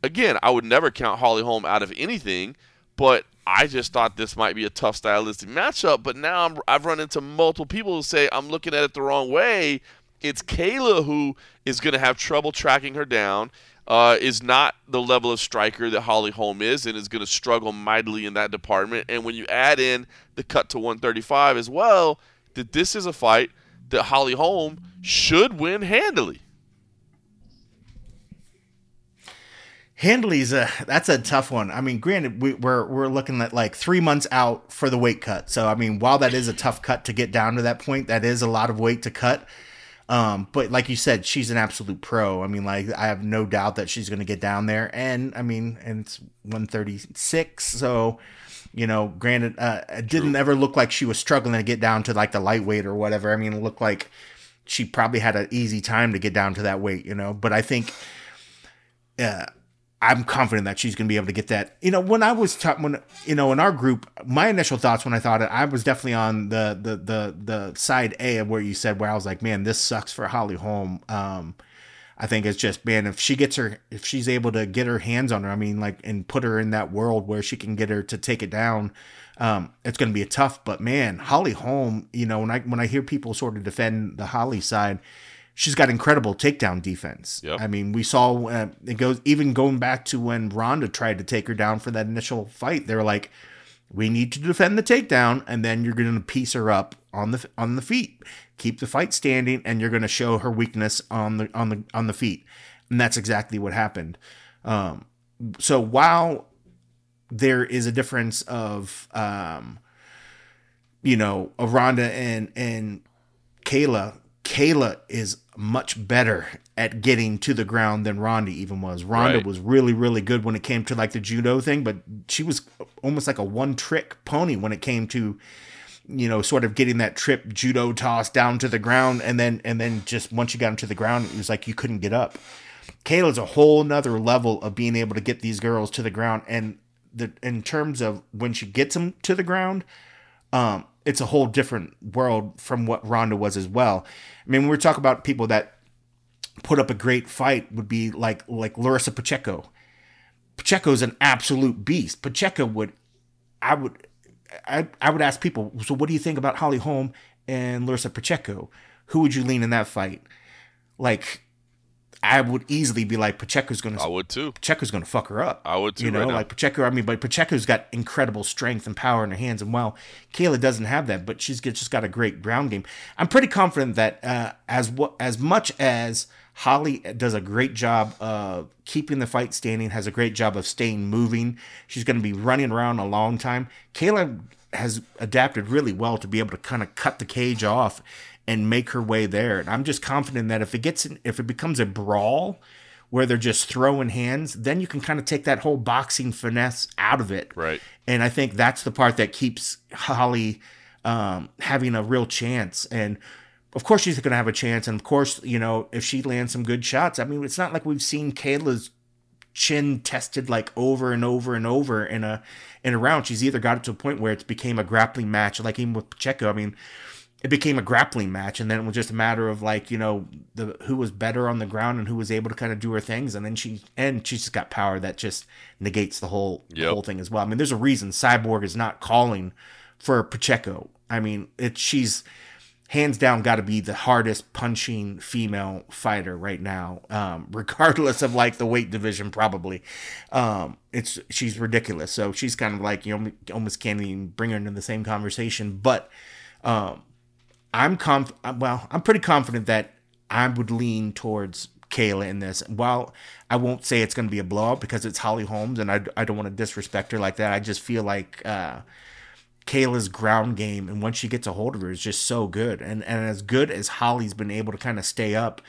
again, I would never count Holly Holm out of anything, but I just thought this might be a tough stylistic matchup. But now I'm, I've run into multiple people who say I'm looking at it the wrong way. It's Kayla who is going to have trouble tracking her down, uh, is not the level of striker that Holly Holm is, and is going to struggle mightily in that department. And when you add in the cut to one thirty-five as well, that this is a fight that Holly Holm should win handily. Handley's a that's a tough one. I mean, granted, we, we're we're looking at like three months out for the weight cut. So I mean, while that is a tough cut to get down to that point, that is a lot of weight to cut. Um, but like you said, she's an absolute pro. I mean, like I have no doubt that she's going to get down there. And I mean, and it's one thirty-six. So you know, granted, uh, it didn't True. ever look like she was struggling to get down to like the lightweight or whatever. I mean, it looked like she probably had an easy time to get down to that weight. You know, but I think, yeah. Uh, I'm confident that she's going to be able to get that. You know, when I was ta- when you know in our group, my initial thoughts when I thought it, I was definitely on the the the the side A of where you said, where I was like, man, this sucks for Holly Holm. Um, I think it's just, man, if she gets her, if she's able to get her hands on her, I mean, like, and put her in that world where she can get her to take it down, um, it's going to be a tough. But man, Holly Holm, you know, when I when I hear people sort of defend the Holly side, she's got incredible takedown defense. Yep. I mean, we saw uh, it goes even going back to when Ronda tried to take her down for that initial fight. They were like, "We need to defend the takedown, and then you're going to piece her up on the on the feet, keep the fight standing, and you're going to show her weakness on the on the on the feet." And that's exactly what happened. Um, so while there is a difference of, um, you know, of Ronda and and Kayla. Kayla is much better at getting to the ground than Ronda even was. Ronda right. was really, really good when it came to like the judo thing, but she was almost like a one trick pony when it came to, you know, sort of getting that trip judo toss down to the ground. And then, and then just once you got into the ground, it was like, you couldn't get up. Kayla's a whole nother level of being able to get these girls to the ground. And the, in terms of when she gets them to the ground, um, it's a whole different world from what Ronda was as well. I mean, when we're talking about people that put up a great fight would be like, like Larissa Pacheco. Pacheco's an absolute beast. Pacheco would, I would, I, I would ask people, so what do you think about Holly Holm and Larissa Pacheco? Who would you lean in that fight? Like, I would easily be like, Pacheco's going to, I would too. Pacheco's going to fuck her up. I would too. You know, right like now. Pacheco, I mean, but Pacheco's got incredible strength and power in her hands. And while Kayla doesn't have that, but she's just got a great ground game. I'm pretty confident that uh, as what, as much as Holly does a great job of keeping the fight standing, has a great job of staying moving, she's going to be running around a long time. Kayla has adapted really well to be able to kind of cut the cage off and make her way there. And I'm just confident that if it gets, in, if it becomes a brawl where they're just throwing hands, then you can kind of take that whole boxing finesse out of it. Right. And I think that's the part that keeps Holly um, having a real chance. And of course she's going to have a chance. And of course, you know, if she lands some good shots, I mean, it's not like we've seen Kayla's chin tested like over and over and over in a in a round. She's either got it to a point where it became a grappling match, like even with Pacheco. I mean, it became a grappling match, and then it was just a matter of like, you know, the who was better on the ground and who was able to kind of do her things. And then she and she's just got power that just negates the whole yep. the whole thing as well. I mean, there's a reason Cyborg is not calling for Pacheco. I mean, it she's hands down got to be the hardest punching female fighter right now, um, regardless of like the weight division, probably. Um, it's she's ridiculous. So she's kind of like, you know, almost can't even bring her into the same conversation. But um, I'm conf- well, I'm pretty confident that I would lean towards Kayla in this. While I won't say it's going to be a blowout because it's Holly Holm, and I, I don't want to disrespect her like that. I just feel like uh, Kayla's ground game, and once she gets a hold of her, is just so good. And and as good as Holly's been able to kind of stay up,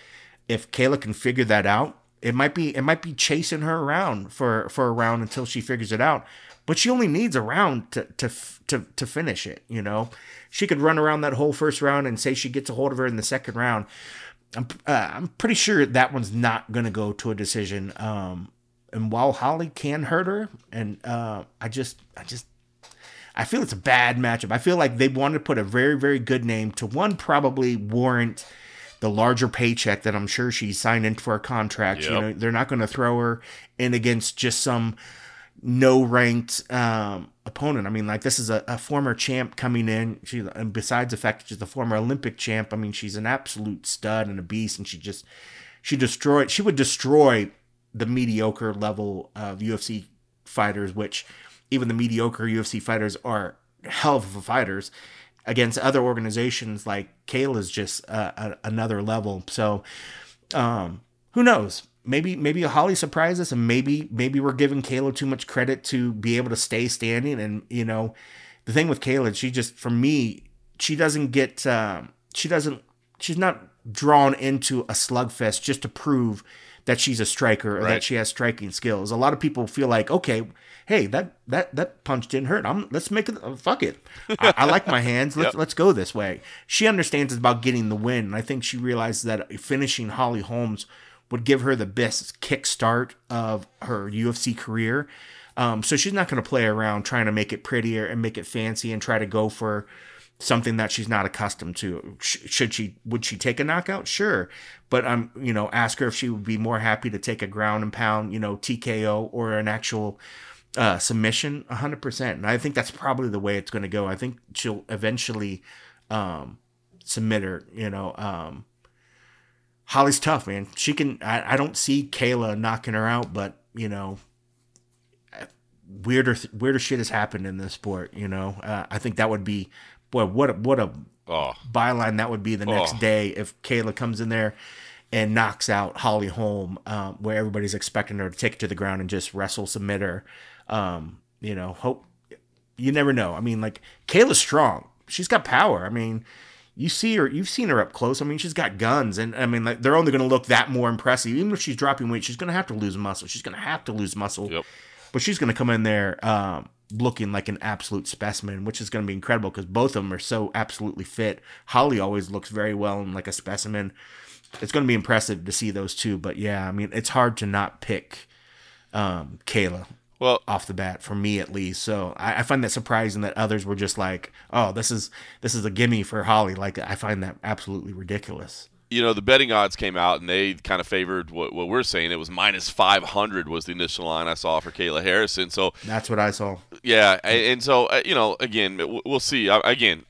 if Kayla can figure that out, it might be it might be chasing her around for, for a round until she figures it out. But she only needs a round to to to to finish it, you know. She could run around that whole first round and say she gets a hold of her in the second round. I'm uh, I'm pretty sure that one's not going to go to a decision. Um, and while Holly can hurt her, and uh, I just I just I feel it's a bad matchup. I feel like they wanted to put a very very good name to one probably warrant the larger paycheck that I'm sure she signed in for a contract. Yep. You know, they're not going to throw her in against just some no ranked um, opponent. I mean, like, this is a, a former champ coming in. She, and besides the fact that she's a former Olympic champ, I mean, she's an absolute stud and a beast, and she just she destroyed. She would destroy the mediocre level of U F C fighters, which even the mediocre U F C fighters are hell of a fighters against other organizations. Like, Kayla's just uh, a, another level. So, um, who knows? Maybe maybe Holly surprised us, and maybe maybe we're giving Kayla too much credit to be able to stay standing. And, you know, the thing with Kayla, she just, for me, she doesn't get, uh, she doesn't, she's not drawn into a slugfest just to prove that she's a striker or right. that she has striking skills. A lot of people feel like, okay, hey, that that that punch didn't hurt. I'm let's make it. Oh, fuck it. I, I like my hands. Let's yep. let's go this way. She understands it's about getting the win, and I think she realizes that finishing Holly Holmes would give her the best kickstart of her U F C career. Um, so she's not going to play around trying to make it prettier and make it fancy and try to go for something that she's not accustomed to. Should she? Would she take a knockout? Sure, but I'm um, you know, ask her if she would be more happy to take a ground and pound, you know, T K O or an actual uh, submission, one hundred percent. And I think that's probably the way it's going to go. I think she'll eventually um, submit her, you know. Um, Holly's tough, man. She can. I, I don't see Kayla knocking her out, but, you know, weirder weirder shit has happened in this sport. You know, uh, I think that would be, boy, what a, what a oh. byline that would be the next oh. day if Kayla comes in there and knocks out Holly Holm, um, where everybody's expecting her to take it to the ground and just wrestle, submit her. Um, you know, hope you never know. I mean, like, Kayla's strong. She's got power. I mean, you see her, you've seen her up close. I mean, she's got guns, and I mean, like, they're only going to look that more impressive. Even if she's dropping weight, she's going to have to lose muscle. She's going to have to lose muscle, yep. but she's going to come in there um, looking like an absolute specimen, which is going to be incredible because both of them are so absolutely fit. Holly always looks very well and like a specimen. It's going to be impressive to see those two, but yeah, I mean, it's hard to not pick um, Kayla. Well, off the bat, for me at least. So I, I find that surprising that others were just like, "Oh, this is this is a gimme for Holly." Like, I find that absolutely ridiculous. You know, the betting odds came out, and they kind of favored what, what we're saying. It was minus five hundred was the initial line I saw for Kayla Harrison. So that's what I saw. Yeah, and, and so you know, again, we'll see. Again,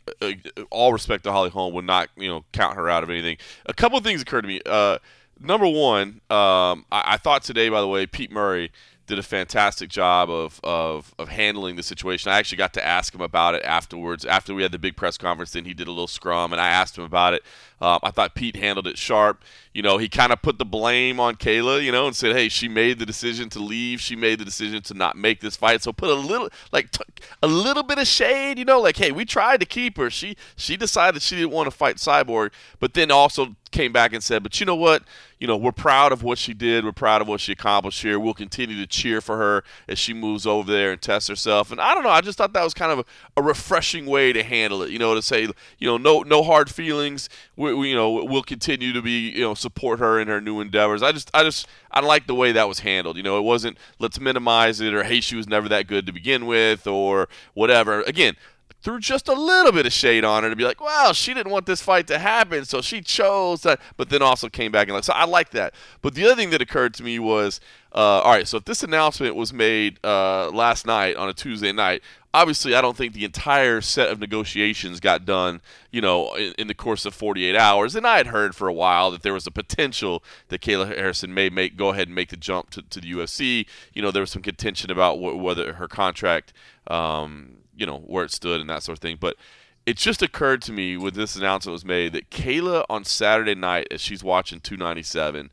all respect to Holly Holm, would not, you know, count her out of anything. A couple of things occurred to me. Uh, number one, um, I, I thought today, by the way, Pete Murray did a fantastic job of, of of handling the situation. I actually got to ask him about it afterwards. After we had the big press conference, then he did a little scrum, and I asked him about it. Um, I thought Pete handled it sharp. You know, he kind of put the blame on Kayla, you know, and said, hey, she made the decision to leave. She made the decision to not make this fight. So put a little, like, t- a little bit of shade, you know, like, hey, we tried to keep her. She, she decided she didn't want to fight Cyborg, but then also came back and said, but you know what? you know, we're proud of what she did. We're proud of what she accomplished here. We'll continue to cheer for her as she moves over there and tests herself. And I don't know, I just thought that was kind of a, a refreshing way to handle it, you know, to say, you know, no no hard feelings. We, we, you know, we'll continue to be, you know, support her in her new endeavors. I just, I just, I like the way that was handled. You know, it wasn't let's minimize it or, hey, she was never that good to begin with or whatever. Again, threw just a little bit of shade on her to be like, well, she didn't want this fight to happen, so she chose that, but then also came back and like, so I like that. But the other thing that occurred to me was, uh, all right, so if this announcement was made uh, last night on a Tuesday night, obviously I don't think the entire set of negotiations got done, you know, in, in the course of forty-eight hours, and I had heard for a while that there was a potential that Kayla Harrison may make go ahead and make the jump to, to the U F C. You know, there was some contention about wh- whether her contract um, – you know, where it stood and that sort of thing. But it just occurred to me when this announcement was made that Kayla on Saturday night, as she's watching two ninety-seven,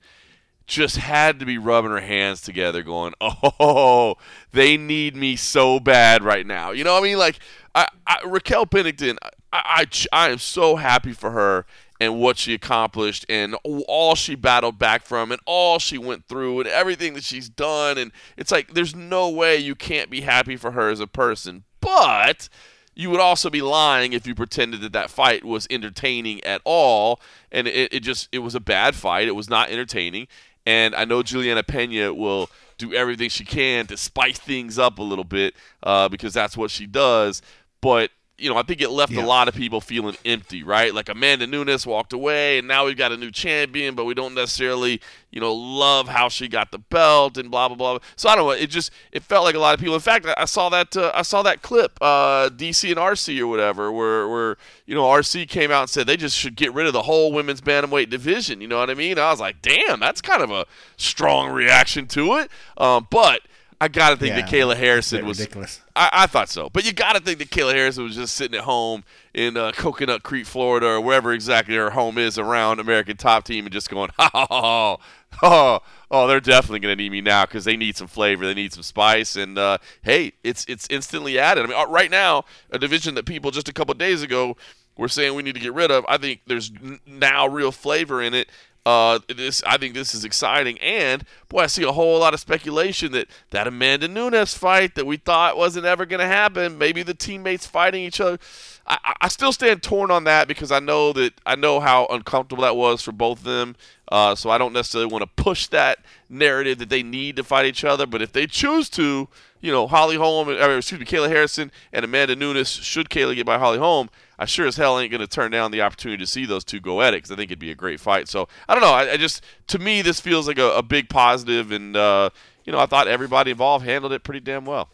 just had to be rubbing her hands together going, oh, they need me so bad right now. You know what I mean? Like, I, I, Raquel Pennington, I, I, I am so happy for her and what she accomplished and all she battled back from and all she went through and everything that she's done. And it's like there's no way you can't be happy for her as a person. But you would also be lying if you pretended that that fight was entertaining at all. And it, it just it was a bad fight. It was not entertaining. And I know Juliana Pena will do everything she can to spice things up a little bit uh, because that's what she does. But, you know, I think it left yeah. a lot of people feeling empty, right? Like Amanda Nunes walked away, and now we've got a new champion, but we don't necessarily, you know, love how she got the belt and blah blah blah. So I don't know. It just it felt like a lot of people. In fact, I saw that uh, I saw that clip, uh, D C and R C or whatever, where where you know R C came out and said they just should get rid of the whole women's bantamweight division. You know what I mean? I was like, damn, that's kind of a strong reaction to it. Um, but I gotta think yeah, that Kayla Harrison was. Ridiculous. I, I thought so, but you gotta think that Kayla Harrison was just sitting at home in uh, Coconut Creek, Florida, or wherever exactly her home is around American Top Team, and just going, oh, oh, oh, oh they're definitely gonna need me now because they need some flavor, they need some spice, and uh, hey, it's it's instantly added. I mean, right now, a division that people just a couple of days ago were saying we need to get rid of, I think there's now real flavor in it. Uh, this I think this is exciting, and boy, I see a whole lot of speculation that that Amanda Nunes fight that we thought wasn't ever going to happen. Maybe the teammates fighting each other. I, I still stand torn on that because I know that I know how uncomfortable that was for both of them. Uh, so I don't necessarily want to push that narrative that they need to fight each other. But if they choose to, you know, Holly Holm, or excuse me, Kayla Harrison and Amanda Nunes, should Kayla get by Holly Holm, I sure as hell ain't going to turn down the opportunity to see those two go at it because I think it'd be a great fight. So, I don't know. I, I just, to me, this feels like a, a big positive, and, uh, you know, I thought everybody involved handled it pretty damn well.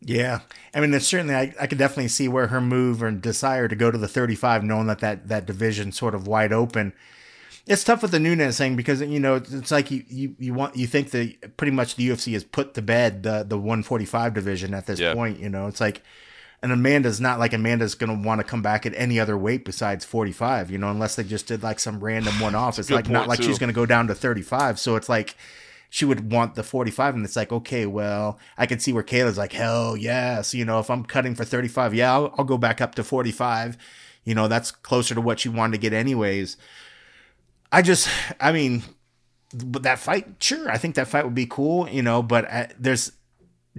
Yeah. I mean, it's certainly, I, I could definitely see where her move or desire to go to the thirty-five, knowing that that, that division sort of wide open. It's tough with the Nunes thing because, you know, it's, it's like you, you, you want, you think that pretty much the U F C has put to bed the, the one forty-five division at this yeah. point, you know, it's like, and Amanda's not like Amanda's going to want to come back at any other weight besides forty-five, you know, unless they just did like some random one off. It's like not like too. She's going to go down to thirty-five. So it's like she would want the forty-five. And it's like, okay, well, I can see where Kayla's like, hell yes. You know, if I'm cutting for thirty-five, yeah, I'll, I'll go back up to forty-five. You know, that's closer to what she wanted to get anyways. I just, I mean, but that fight, sure. I think that fight would be cool, you know, but I, there's,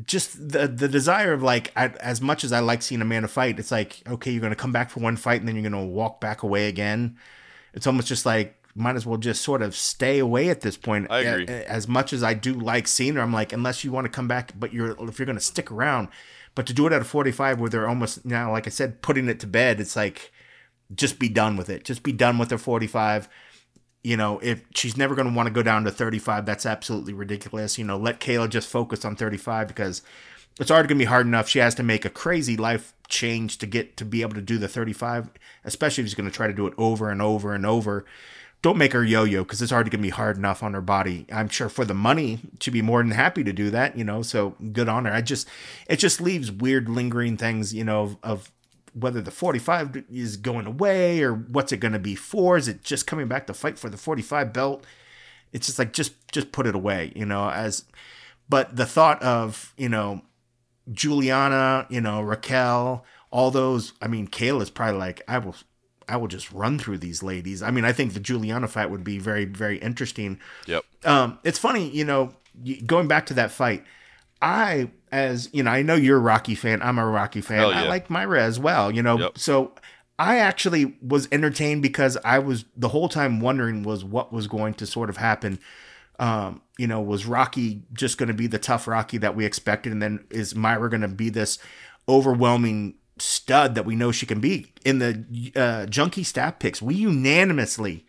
just the the desire of like, I, as much as I like seeing Amanda fight, it's like, okay, you're going to come back for one fight and then you're going to walk back away again. It's almost just like, might as well just sort of stay away at this point. I agree. As much as I do like seeing her, I'm like, unless you want to come back, but you're if you're going to stick around, but to do it at a forty-five where they're almost now, like I said, putting it to bed, it's like, just be done with it. Just be done with her forty-five. You know, if she's never going to want to go down to thirty-five, that's absolutely ridiculous. You know, let Kayla just focus on thirty-five because it's already going to be hard enough. She has to make a crazy life change to get to be able to do the thirty-five, especially if she's going to try to do it over and over and over. Don't make her yo-yo because it's already going to be hard enough on her body. I'm sure for the money, she'd be more than happy to do that, you know, so good on her. I just, it just leaves weird lingering things, you know, of, of whether the forty-five is going away or what's it going to be for? Is it just coming back to fight for the forty-five belt? It's just like, just, just put it away, you know, as, but the thought of, you know, Juliana, you know, Raquel, all those, I mean, Kayla's probably like, I will, I will just run through these ladies. I mean, I think the Juliana fight would be very, very interesting. Yep. Um, it's funny, you know, going back to that fight, I, as you know, I know you're a Rocky fan. I'm a Rocky fan. Yeah. I like Mayra as well, you know, yep. So I actually was entertained because I was the whole time wondering was what was going to sort of happen. Um, you know, was Rocky just going to be the tough Rocky that we expected? And then is Mayra going to be this overwhelming stud that we know she can be? In the uh, junkie staff picks, we unanimously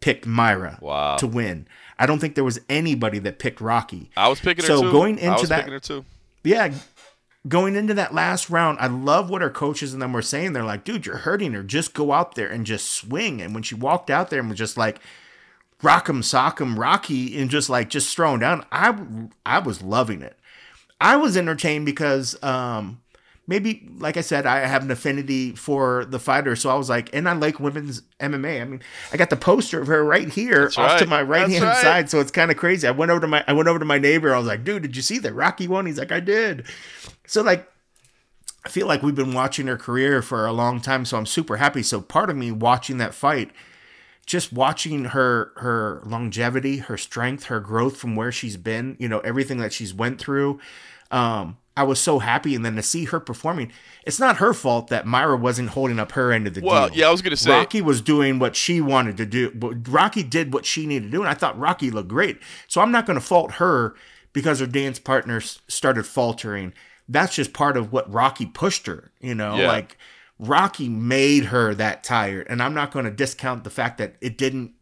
picked Mayra wow. to win. I don't think there was anybody that picked Rocky. I was picking her so too. So going into I was that, picking her too. Yeah, going into that last round, I love what her coaches and them were saying. They're like, "Dude, you're hurting her. Just go out there and just swing." And when she walked out there and was just like, "Rock'em, sock'em, Rocky," and just like just thrown down, I I was loving it. I was entertained because um, maybe, like I said, I have an affinity for the fighter, so I was like, and I like women's M M A. I mean, I got the poster of her right here, That's off right. to my right That's hand right. side, so it's kind of crazy. I went over to my I went over to my neighbor. I was like, "Dude, did you see that Rocky one?" He's like, "I did." So like, I feel like we've been watching her career for a long time, so I'm super happy. So part of me watching that fight, just watching her her longevity, her strength, her growth from where she's been, you know, everything that she's went through. Um, I was so happy. And then to see her performing, it's not her fault that Mayra wasn't holding up her end of the well, deal. Well, yeah, I was going to say. Rocky was doing what she wanted to do. But Rocky did what she needed to do. And I thought Rocky looked great. So I'm not going to fault her because her dance partner started faltering. That's just part of what Rocky pushed her, you know, yeah. like. Rocky made her that tired, and I'm not going to discount the fact that it didn't.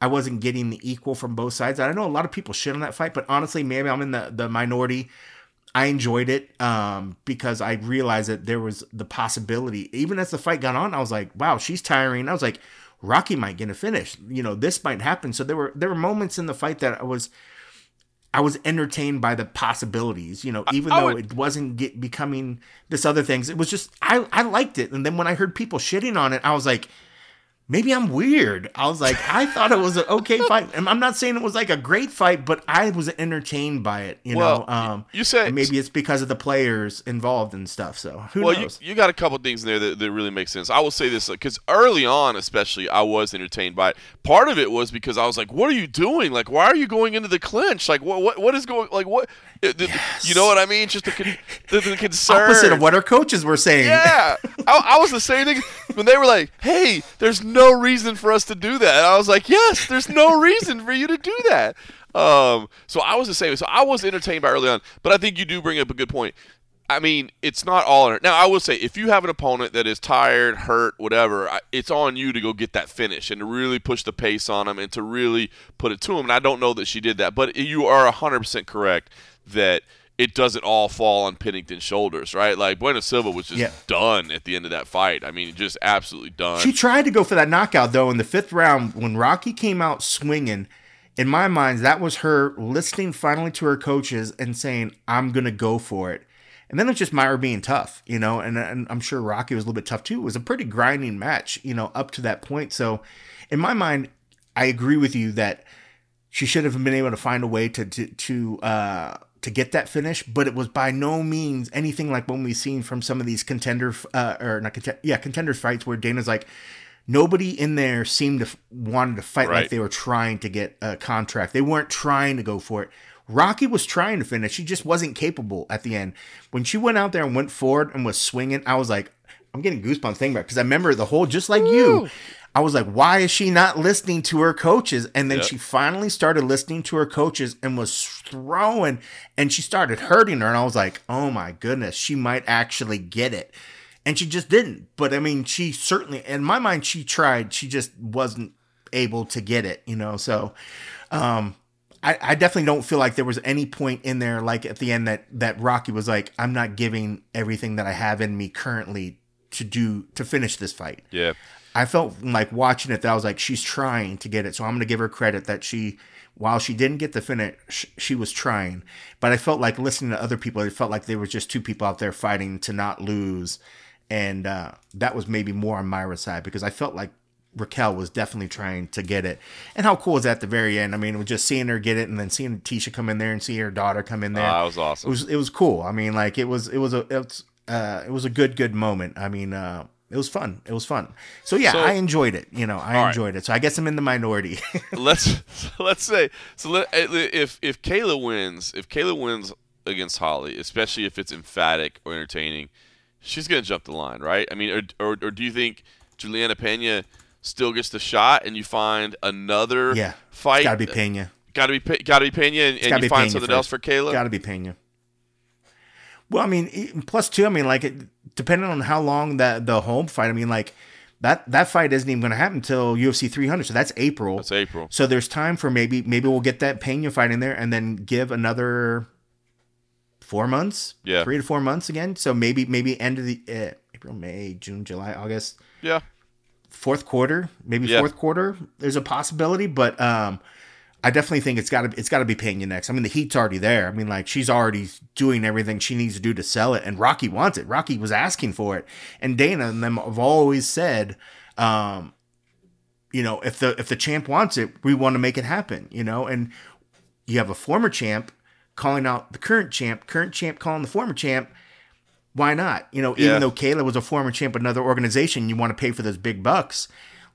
I wasn't getting the equal from both sides. I know a lot of people shit on that fight, but honestly, maybe I'm in the, the minority. I enjoyed it um, because I realized that there was the possibility. Even as the fight got on, I was like, "Wow, she's tiring." I was like, "Rocky might get a finish. You know, this might happen." So there were there were moments in the fight that I was I was entertained by the possibilities, you know, even I, I though would, it wasn't get, becoming this other things. It was just, I, I liked it. And then when I heard people shitting on it, I was like, maybe I'm weird. I was like, I thought it was an okay fight. And I'm not saying it was like a great fight, but I was entertained by it. You well, know, um, you said, maybe it's because of the players involved and stuff. So who well, knows? You, you got a couple things there that, that really make sense. I will say this, because early on, especially, I was entertained by it. Part of it was because I was like, what are you doing? Like, why are you going into the clinch? Like, what what, what is going, like, what? Yes. You know what I mean? Just the, con- the, the concern. Opposite of what our coaches were saying. Yeah. I, I was the same thing when they were like, hey, there's no reason for us to do that. And I was like, yes, there's no reason for you to do that. Um, so I was the same. So I was entertained by early on. But I think you do bring up a good point. I mean, it's not all in her. Now, I will say, if you have an opponent that is tired, hurt, whatever, it's on you to go get that finish and to really push the pace on them and to really put it to them. And I don't know that she did that. But you are one hundred percent correct that it doesn't all fall on Pennington's shoulders, right? Like, Buena Silva was just yeah. done at the end of that fight. I mean, just absolutely done. She tried to go for that knockout, though, in the fifth round. When Rocky came out swinging, in my mind, that was her listening finally to her coaches and saying, I'm going to go for it. And then it's just Mayra being tough, you know, and, and I'm sure Rocky was a little bit tough, too. It was a pretty grinding match, you know, up to that point. So, in my mind, I agree with you that she should have been able to find a way to to, to uh to get that finish, but it was by no means anything like when we've seen from some of these contender uh, or not contender, yeah, contender fights where Dana's like, nobody in there seemed to f- wanted to fight right. like they were trying to get a contract. They weren't trying to go for it. Rocky was trying to finish. She just wasn't capable at the end. When she went out there and went forward and was swinging, I was like, I'm getting goosebumps thinking about it because I remember the whole, just like Ooh. you, I was like, why is she not listening to her coaches? And then yep. she finally started listening to her coaches and was throwing, and she started hurting her. And I was like, oh my goodness, she might actually get it. And she just didn't. But I mean, she certainly, in my mind, she tried. She just wasn't able to get it, you know? So um, I, I definitely don't feel like there was any point in there, like at the end that, that Rocky was like, I'm not giving everything that I have in me currently to do, to finish this fight. Yeah. I felt like watching it that I was like, she's trying to get it. So I'm going to give her credit that she, while she didn't get the finish, she was trying. But I felt like listening to other people, it felt like there were just two people out there fighting to not lose. And uh, that was maybe more on Myra's side because I felt like Raquel was definitely trying to get it. And how cool was that at the very end? I mean, it was just seeing her get it and then seeing Tisha come in there and see her daughter come in there. Oh, that was awesome. It was, it was cool. I mean, like it was, it was a, it was, uh, it was a good, good moment. I mean, uh, It was fun. It was fun. So yeah, so, I enjoyed it. You know, I enjoyed right. it. So I guess I'm in the minority. let's let's say so. Let, if if Kayla wins, if Kayla wins against Holly, especially if it's emphatic or entertaining, she's gonna jump the line, right? I mean, or or, or do you think Juliana Pena still gets the shot, and you find another yeah, fight? Gotta be Pena. Gotta be gotta be Pena, and, and you find Pena something first. else for Kayla. Gotta be Pena. Well, I mean, plus two. I mean, like, it, depending on how long that the home fight. I mean, like, that that fight isn't even going to happen until U F C three hundred. So that's April. That's April. So there's time for maybe maybe we'll get that Pena fight in there, and then give another four months. Yeah, three to four months again. So maybe maybe end of the uh, April, May, June, July, August. Yeah. Fourth quarter, maybe yeah. fourth quarter. There's a possibility, but um. I definitely think it's got to it's got to be Pena next. I mean, the heat's already there. I mean, like, she's already doing everything she needs to do to sell it, and Rocky wants it. Rocky was asking for it, and Dana and them have always said, um, you know, if the if the champ wants it, we want to make it happen. You know, and you have a former champ calling out the current champ, current champ calling the former champ. Why not? You know, even yeah. though Kayla was a former champ of another organization, you want to pay for those big bucks.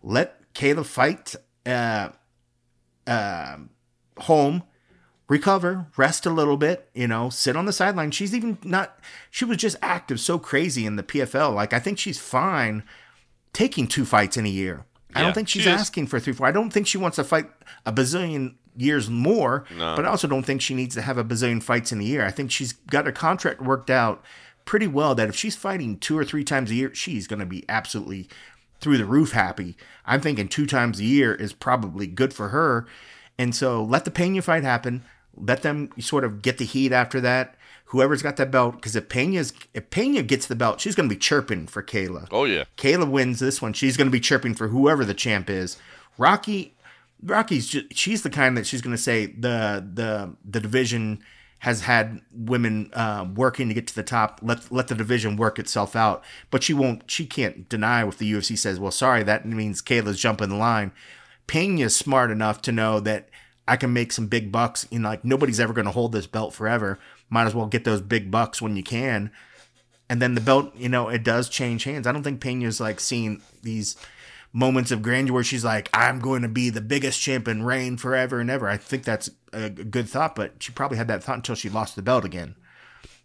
Let Kayla fight. Uh, Um, home, recover, rest a little bit, you know, sit on the sideline. She's even not, she was just active so crazy in the P F L. Like, I think she's fine taking two fights in a year. Yeah, I don't think she's she asking for three, four. I don't think she wants to fight a bazillion years more, no. but I also don't think she needs to have a bazillion fights in a year. I think she's got her contract worked out pretty well that if she's fighting two or three times a year, she's going to be absolutely through the roof happy. I'm thinking two times a year is probably good for her. And so let the Pena fight happen. Let them sort of get the heat after that. Whoever's got that belt, because if Pena's, if Pena gets the belt, she's going to be chirping for Kayla. Oh, yeah. Kayla wins this one. She's going to be chirping for whoever the champ is. Rocky, Rocky's just, she's the kind that she's going to say the the the division has had women uh, working to get to the top. Let let the division work itself out. But she won't. She can't deny if the U F C says, "Well, sorry, that means Kayla's jumping the line." Pena's smart enough to know that I can make some big bucks. You know, like, nobody's ever going to hold this belt forever. Might as well get those big bucks when you can. And then the belt, you know, it does change hands. I don't think Pena's like seeing these moments of grandeur where she's like, "I'm going to be the biggest champ and reign forever and ever." I think that's a good thought, but she probably had that thought until she lost the belt again,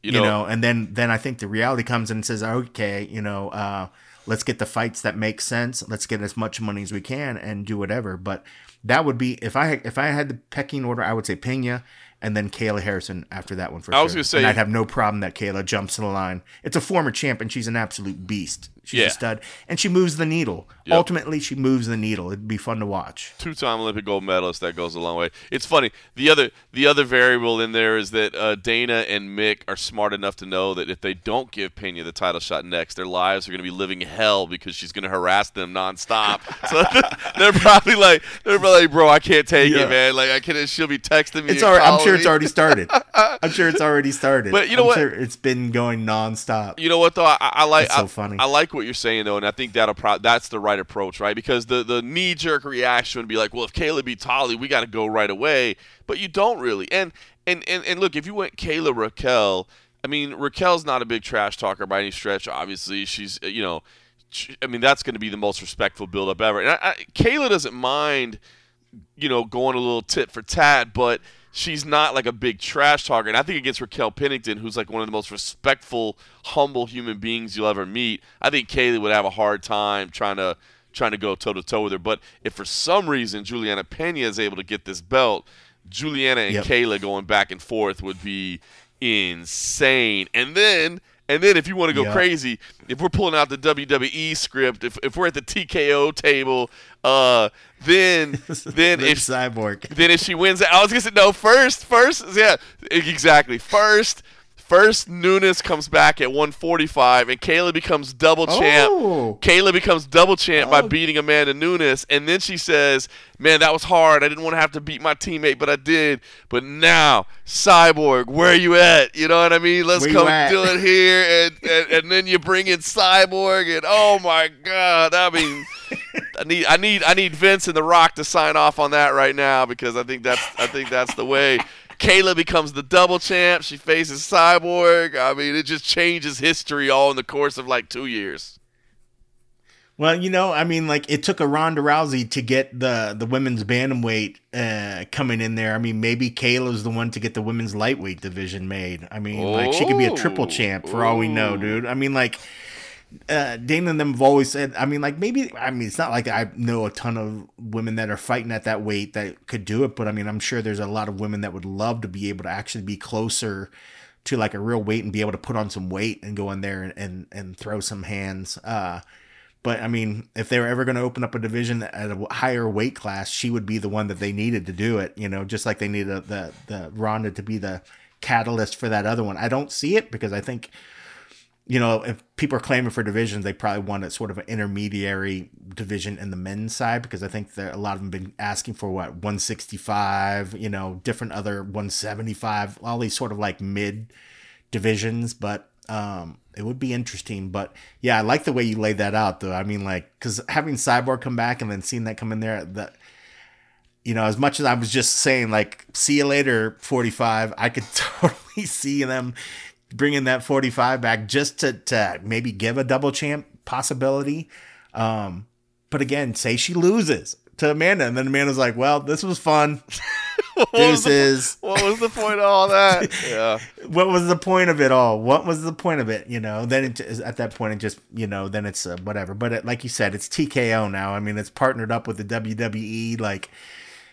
you know, you know and then, then I think the reality comes in and says, okay, you know, uh, let's get the fights that make sense. Let's get as much money as we can and do whatever. But that would be, if I, if I had the pecking order, I would say Pena and then Kayla Harrison after that one. For I was sure. going to say, and I'd have no problem that Kayla jumps in the line. It's a former champ and she's an absolute beast. She's yeah. a stud and she moves the needle. Yep. Ultimately, she moves the needle. It'd be fun to watch. Two-time Olympic gold medalist. That goes a long way. It's funny. The other, the other variable in there is that uh, Dana and Mick are smart enough to know that if they don't give Pena the title shot next, their lives are going to be living hell because she's going to harass them nonstop. So they're probably like, they're probably like, bro, I can't take yeah. it, man. Like, I can't. She'll be texting me. It's all right. I'm sure it's already started. I'm sure it's already started. But you know I'm what? Sure it's been going nonstop. You know what though? I, I like. That's so I, funny. I like what you're saying though, and I think that'll pro- that's the right approach, right? Because the the knee jerk reaction would be like, well, if Kayla beats Holly, we got to go right away. But you don't really. And and and and look, if you went Kayla Raquel, I mean, Raquel's not a big trash talker by any stretch. Obviously, she's you know, she, I mean, that's going to be the most respectful build up ever. And I, I, Kayla doesn't mind, you know, going a little tit for tat, but she's not like a big trash talker. And I think against Raquel Pennington, who's like one of the most respectful, humble human beings you'll ever meet, I think Kayla would have a hard time trying to trying to go toe-to-toe with her. But if for some reason Juliana Pena is able to get this belt, Juliana and yep. Kayla going back and forth would be insane. And then and then if you want to go yep. crazy, if we're pulling out the W W E script, if if we're at the T K O table, uh, then then if Cyborg, then if she wins, I was gonna say no. First, first, yeah, exactly. First, first, Nunes comes back at one forty-five, and Kayla becomes double champ. Oh. Kayla becomes double champ oh. by beating Amanda Nunes, and then she says, "Man, that was hard. I didn't want to have to beat my teammate, but I did. But now, Cyborg, where are you at? You know what I mean? Let's where come do it here." And, and and then you bring in Cyborg, and oh my God, I mean. I need, I need, I need Vince and The Rock to sign off on that right now because I think that's, I think that's the way. Kayla becomes the double champ. She faces Cyborg. I mean, it just changes history all in the course of like two years. Well, you know, I mean, like, it took a Ronda Rousey to get the, the women's bantamweight uh, coming in there. I mean, maybe Kayla's the one to get the women's lightweight division made. I mean, oh. like, she could be a triple champ for Ooh. all we know, dude. I mean, like, uh, Dana and them have always said, I mean, like, maybe, I mean, it's not like I know a ton of women that are fighting at that weight that could do it, but, I mean, I'm sure there's a lot of women that would love to be able to actually be closer to, like, a real weight and be able to put on some weight and go in there and, and, and throw some hands. Uh But, I mean, if they were ever going to open up a division at a higher weight class, she would be the one that they needed to do it, you know, just like they needed the, the Ronda to be the catalyst for that other one. I don't see it because I think, you know, if people are claiming for divisions, they probably want a sort of an intermediary division in the men's side because I think that a lot of them have been asking for, what, one sixty-five, you know, different other one seventy-five, all these sort of like mid divisions, but... Um, it would be interesting, but yeah, I like the way you laid that out though. I mean, like, because having Cyborg come back and then seeing that come in there, that, you know, as much as I was just saying, like, see you later, forty-five, I could totally see them bringing that forty-five back just to, to maybe give a double champ possibility. Um, but again, say she loses to Amanda, and then Amanda's like, well, this was fun. What was, the, what was the point of all that? Yeah. What was the point of it all? What was the point of it? You know, then it, at that point, it just, you know, then it's uh, whatever. But it, like you said, it's T K O now. I mean, it's partnered up with the W W E. Like,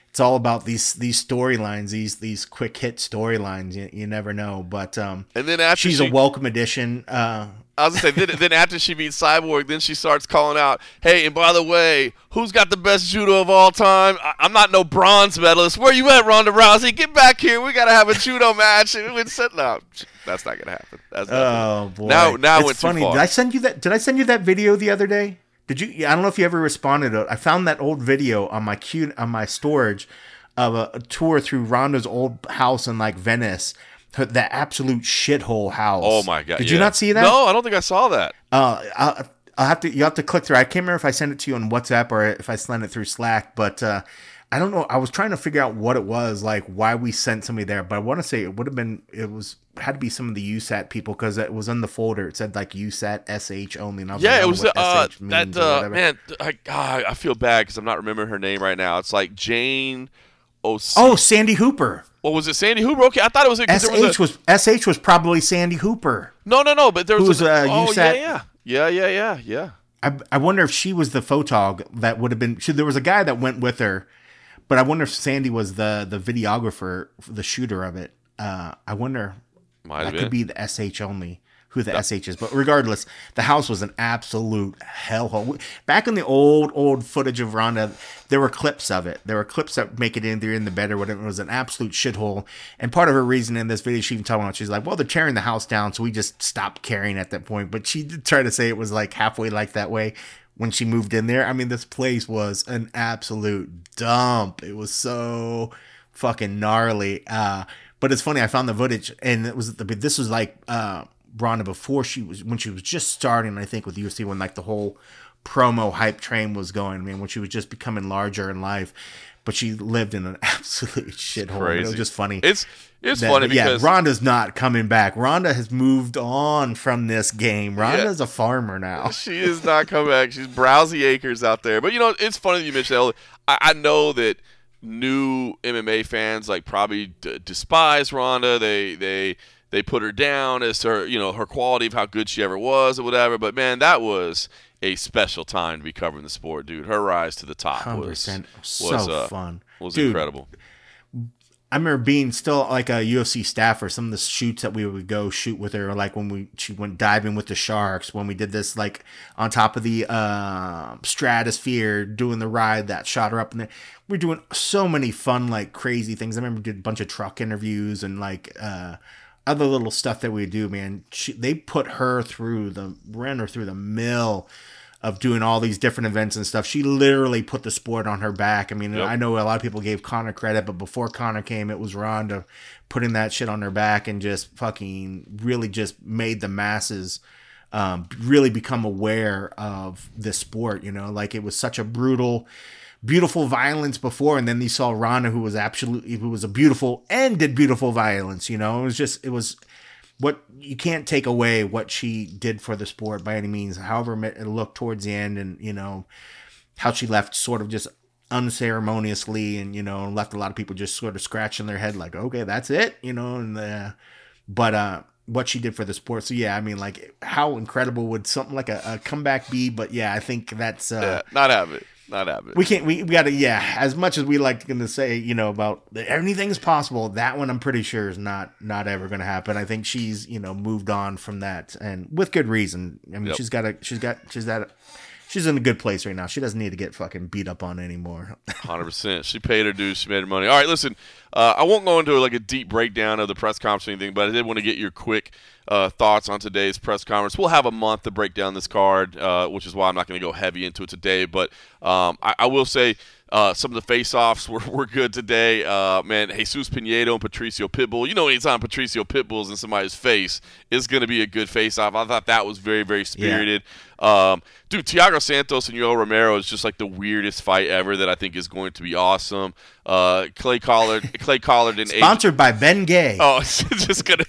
it's all about these these storylines, these these quick hit storylines. You, you never know. But um, and then after she's she, a welcome addition. Uh, I was going to say, then, then after she beats Cyborg, then she starts calling out, hey, and by the way, who's got the best judo of all time? I, I'm not no bronze medalist. Where you at, Ronda Rousey? Get back here. We got to have a judo match. And we'd set, no, that's not going to happen. That's not oh, boy. Now, now it's it funny. Too far. Did I send you that? Did I send you that video the other day? Did you? I don't know if you ever responded to it. I found that old video on my cute on my storage of a, a tour through Ronda's old house in like Venice, her, that absolute shithole house. Oh my god! Did yeah. you not see that? No, I don't think I saw that. Uh, I'll, I'll have to. You have to click through. I can't remember if I sent it to you on WhatsApp or if I sent it through Slack, but uh, I don't know. I was trying to figure out what it was, like why we sent somebody there, but I want to say it would have been. It was. Had to be some of the U S A T people because it was in the folder. It said like U S A T S H only. And I was yeah, like, it was uh, that uh, man. I, God, I feel bad because I'm not remembering her name right now. It's like Jane. Oh, oh, Sandy Hooper. What well, was it, Sandy Hooper? Okay, I thought it was. S H there was, a, was S H was probably Sandy Hooper. No, no, no. But there was, was a, a oh, U S A T. Yeah, yeah, yeah, yeah, yeah. I I wonder if she was the photog that would have been. She, there was a guy that went with her, but I wonder if Sandy was the the videographer, the shooter of it. Uh, I wonder. Might that could been. Be the S H only, who the no. S H is. But regardless, the house was an absolute hellhole. Back in the old, old footage of Ronda, there were clips of it. There were clips that make it either in the bed or whatever. It was an absolute shithole. And part of her reason in this video, she even talking about, she's like, well, they're tearing the house down, so we just stopped caring at that point. But she did try to say it was like halfway like that way when she moved in there. I mean, this place was an absolute dump. It was so fucking gnarly. Uh, But it's funny. I found the footage, and it was the, this was like uh, Ronda before she was when she was just starting. I think with U F C when like the whole promo hype train was going. I mean, when she was just becoming larger in life, but she lived in an absolute shithole. It was just funny. It's it's that, funny because yeah, Ronda's not coming back. Ronda has moved on from this game. Ronda's yeah. a farmer now. She is not coming back. She's Browsy Acres out there. But you know, it's funny that you mentioned that. I, I know that. New M M A fans like probably d- despise Ronda. They they they put her down as her, you know, her quality of how good she ever was or whatever. But man, that was a special time to be covering the sport, dude. Her rise to the top was one hundred percent so was, uh, fun. Was dude, incredible. I remember being still like a U F C staffer. Some of the shoots that we would go shoot with her, like when we she went diving with the sharks, when we did this like on top of the uh, stratosphere, doing the ride that shot her up in there. We're doing so many fun, like crazy things. I remember we did a bunch of truck interviews and like uh, other little stuff that we do, man. She, they put her through the ran her through the mill of doing all these different events and stuff. She literally put the sport on her back. I mean, yep. I know a lot of people gave Conor credit, but before Conor came, it was Ronda putting that shit on her back and just fucking really just made the masses um, really become aware of this sport. You know, like it was such a brutal, beautiful violence before, and then they saw Ronda, who was absolutely, who was a beautiful and did beautiful violence. You know, it was just, it was, what you can't take away what she did for the sport by any means, however it looked towards the end, and, you know, how she left sort of just unceremoniously, and, you know, left a lot of people just sort of scratching their head like, okay, that's it, you know, and uh, but uh, what she did for the sport. So, yeah, I mean, like, how incredible would something like a, a comeback be? But, yeah, I think that's uh, yeah, not have it. Not happening. We can't, we, we gotta, yeah, as much as we like to say, you know, about anything's possible, that one I'm pretty sure is not, not ever going to happen. I think she's, you know, moved on from that, and with good reason. I mean, yep. she's got a, she's got, she's at, she's in a good place right now. She doesn't need to get fucking beat up on anymore. one hundred percent. She paid her dues. She made her money. All right, listen, uh, I won't go into like a deep breakdown of the press conference or anything, but I did want to get your quick Uh, thoughts on today's press conference. We'll have a month to break down this card, uh, which is why I'm not going to go heavy into it today. But um, I, I will say uh, some of the face-offs were, were good today. Uh, man, Jesus Pinedo and Patricio Pitbull. You know, anytime Patricio Pitbull's in somebody's face, it's going to be a good face-off. I thought that was very, very spirited. Yeah. Um, dude, Thiago Santos and Yoel Romero is just like the weirdest fight ever that I think is going to be awesome. Uh, Clay Collard, Clay Collard, and sponsored Adrian. by Ben Gay. Oh, just gonna.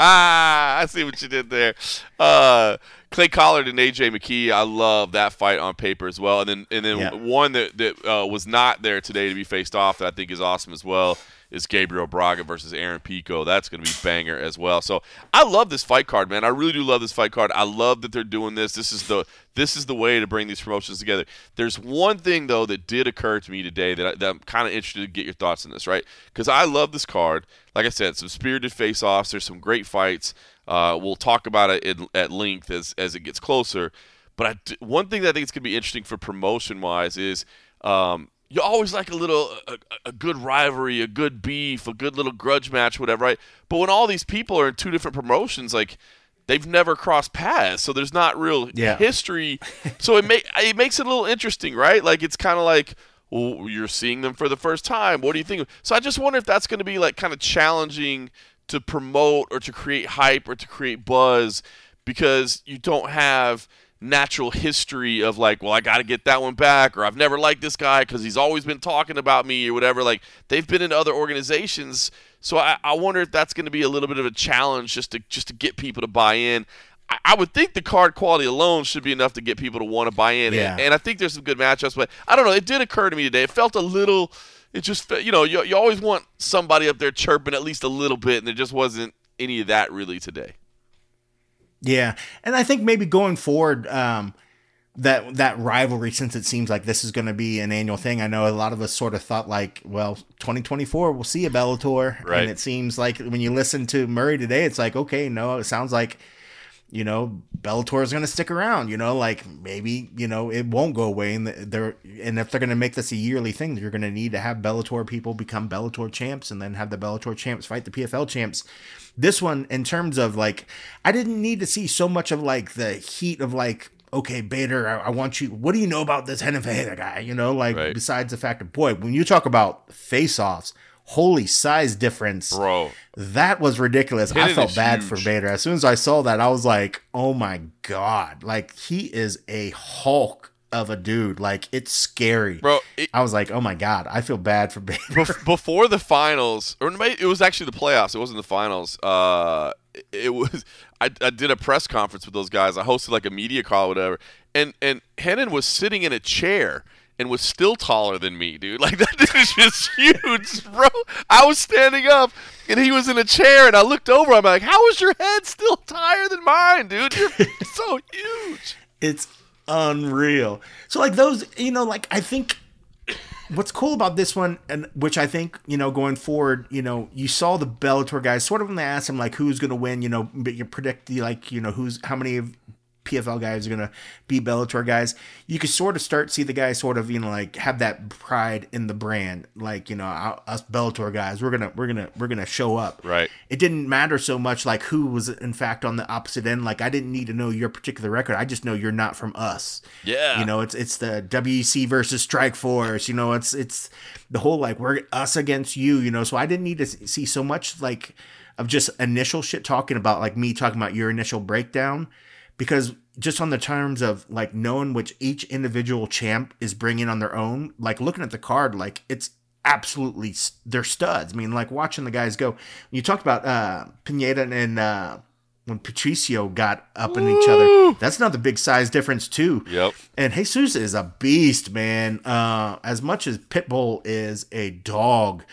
I see what you did there. Uh, Clay Collard and A J McKee. I love that fight on paper as well. And then, and then yeah. one that that uh, was not there today to be faced off that I think is awesome as well is Gabriel Braga versus Aaron Pico. That's going to be banger as well. So I love this fight card, man. I really do love this fight card. I love that they're doing this. This is the this is the way to bring these promotions together. There's one thing, though, that did occur to me today that, I, that I'm kind of interested to get your thoughts on this, right? Because I love this card. Like I said, some spirited face-offs. There's some great fights. Uh, we'll talk about it in, at length as, as it gets closer. But I d- one thing that I think is going to be interesting for promotion-wise is um, – you always like a little, a, a good rivalry, a good beef, a good little grudge match, whatever, right? But when all these people are in two different promotions, like, they've never crossed paths, so there's not real yeah. history. So it, may, it makes it a little interesting, right? Like, it's kind of like, well, you're seeing them for the first time. What do you think? So I just wonder if that's going to be, like, kind of challenging to promote or to create hype or to create buzz because you don't have – natural history of like, well, I got to get that one back, or I've never liked this guy because he's always been talking about me or whatever. Like, they've been in other organizations, so I, I wonder if that's going to be a little bit of a challenge just to just to get people to buy in. I, I would think the card quality alone should be enough to get people to want to buy in, yeah. and, and I think there's some good matchups. But I don't know. It did occur to me today. It felt a little. It just you know you you always want somebody up there chirping at least a little bit, and there just wasn't any of that really today. Yeah, and I think maybe going forward, um, that that rivalry, since it seems like this is going to be an annual thing, I know a lot of us sort of thought like, well, twenty twenty-four, we'll see a Bellator. Right. And it seems like when you listen to Murray today, it's like, okay, no, it sounds like, you know, Bellator is going to stick around, you know, like maybe, you know, it won't go away. And they're, and if they're going to make this a yearly thing, you're going to need to have Bellator people become Bellator champs and then have the Bellator champs fight the P F L champs. This one, in terms of like, I didn't need to see so much of like the heat of like, okay, Bader, I, I want you, what do you know about this Hennen guy? You know, like right. besides the fact of, boy, when you talk about face-offs, holy size difference, bro! That was ridiculous. Hennen I felt bad huge. for Bader. As soon as I saw that, I was like, "Oh my god!" Like, he is a Hulk of a dude. Like, it's scary, bro. It, I was like, "Oh my god!" I feel bad for Bader. Before the finals, or it was actually the playoffs. It wasn't the finals. Uh, it was. I, I did a press conference with those guys. I hosted like a media call, or whatever. And and Hennen was sitting in a chair. And was still taller than me, dude. Like, that dude is just huge, bro. I was standing up, and he was in a chair, and I looked over. I'm like, how is your head still higher than mine, dude? You're so huge. It's unreal. So, like, those, you know, like, I think what's cool about this one, and which I think, you know, going forward, you know, you saw the Bellator guys sort of when they asked him, like, who's going to win, you know, but you predict, like, you know, who's how many of P F L guys are going to be Bellator guys. You could sort of start see the guys sort of, you know, like have that pride in the brand. Like, you know, us Bellator guys, we're going to, we're going to, we're going to show up. Right. It didn't matter so much like who was in fact on the opposite end. Like, I didn't need to know your particular record. I just know you're not from us. Yeah. You know, it's, it's the W E C versus Strikeforce, you know, it's, it's the whole, like, we're us against you, you know? So I didn't need to see so much like of just initial shit talking about like me talking about your initial breakdown. Because just on the terms of like knowing which each individual champ is bringing on their own, like looking at the card, like it's absolutely, they're studs. I mean, like watching the guys go. You talked about uh, Pineda and uh, when Patricio got up in each other. That's not the big size difference, too. Yep. And Jesus is a beast, man. Uh, as much as Pitbull is a dog,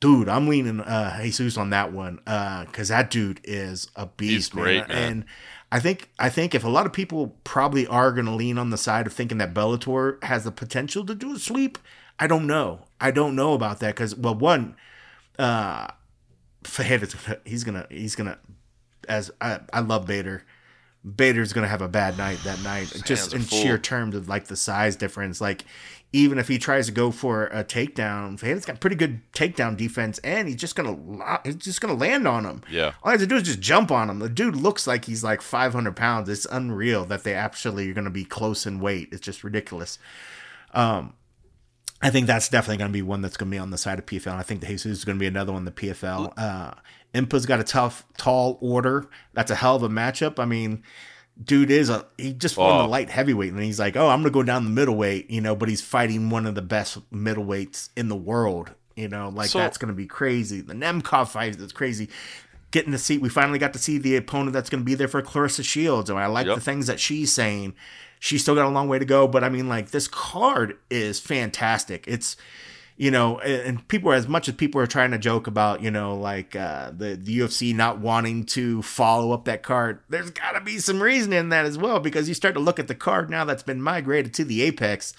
dude, I'm leaning uh, Jesus on that one because uh, that dude is a beast. He's great, man. man. And I think I think if a lot of people probably are going to lean on the side of thinking that Bellator has the potential to do a sweep, I don't know. I don't know about that because, well, one, uh, he's gonna he's gonna. As I, I love Bader. Bader's going to have a bad night that night. Just in fool. sheer terms of like the size difference. Like even if he tries to go for a takedown, Fayett's got pretty good takedown defense and he's just going to he's just going to land on him. Yeah. All I have to do is just jump on him. The dude looks like he's like five hundred pounds. It's unreal that they actually are going to be close in weight. It's just ridiculous. Um, I think that's definitely going to be one that's going to be on the side of P F L. And I think the Jesus is going to be another one, the P F L. Uh, Impa's got a tough, tall order. That's a hell of a matchup. I mean, dude is a, he just oh. won the light heavyweight. And he's like, oh, I'm going to go down the middleweight, you know, but he's fighting one of the best middleweights in the world. You know, like so, that's going to be crazy. The Nemkov fight is crazy. Getting to see, we finally got to see the opponent that's going to be there for Clarissa Shields. And I like yep. the things that she's saying. She's still got a long way to go, but I mean, like, this card is fantastic. It's, you know, and people, as much as people are trying to joke about, you know, like uh, the, the U F C not wanting to follow up that card, there's got to be some reason in that as well, because you start to look at the card now that's been migrated to the Apex,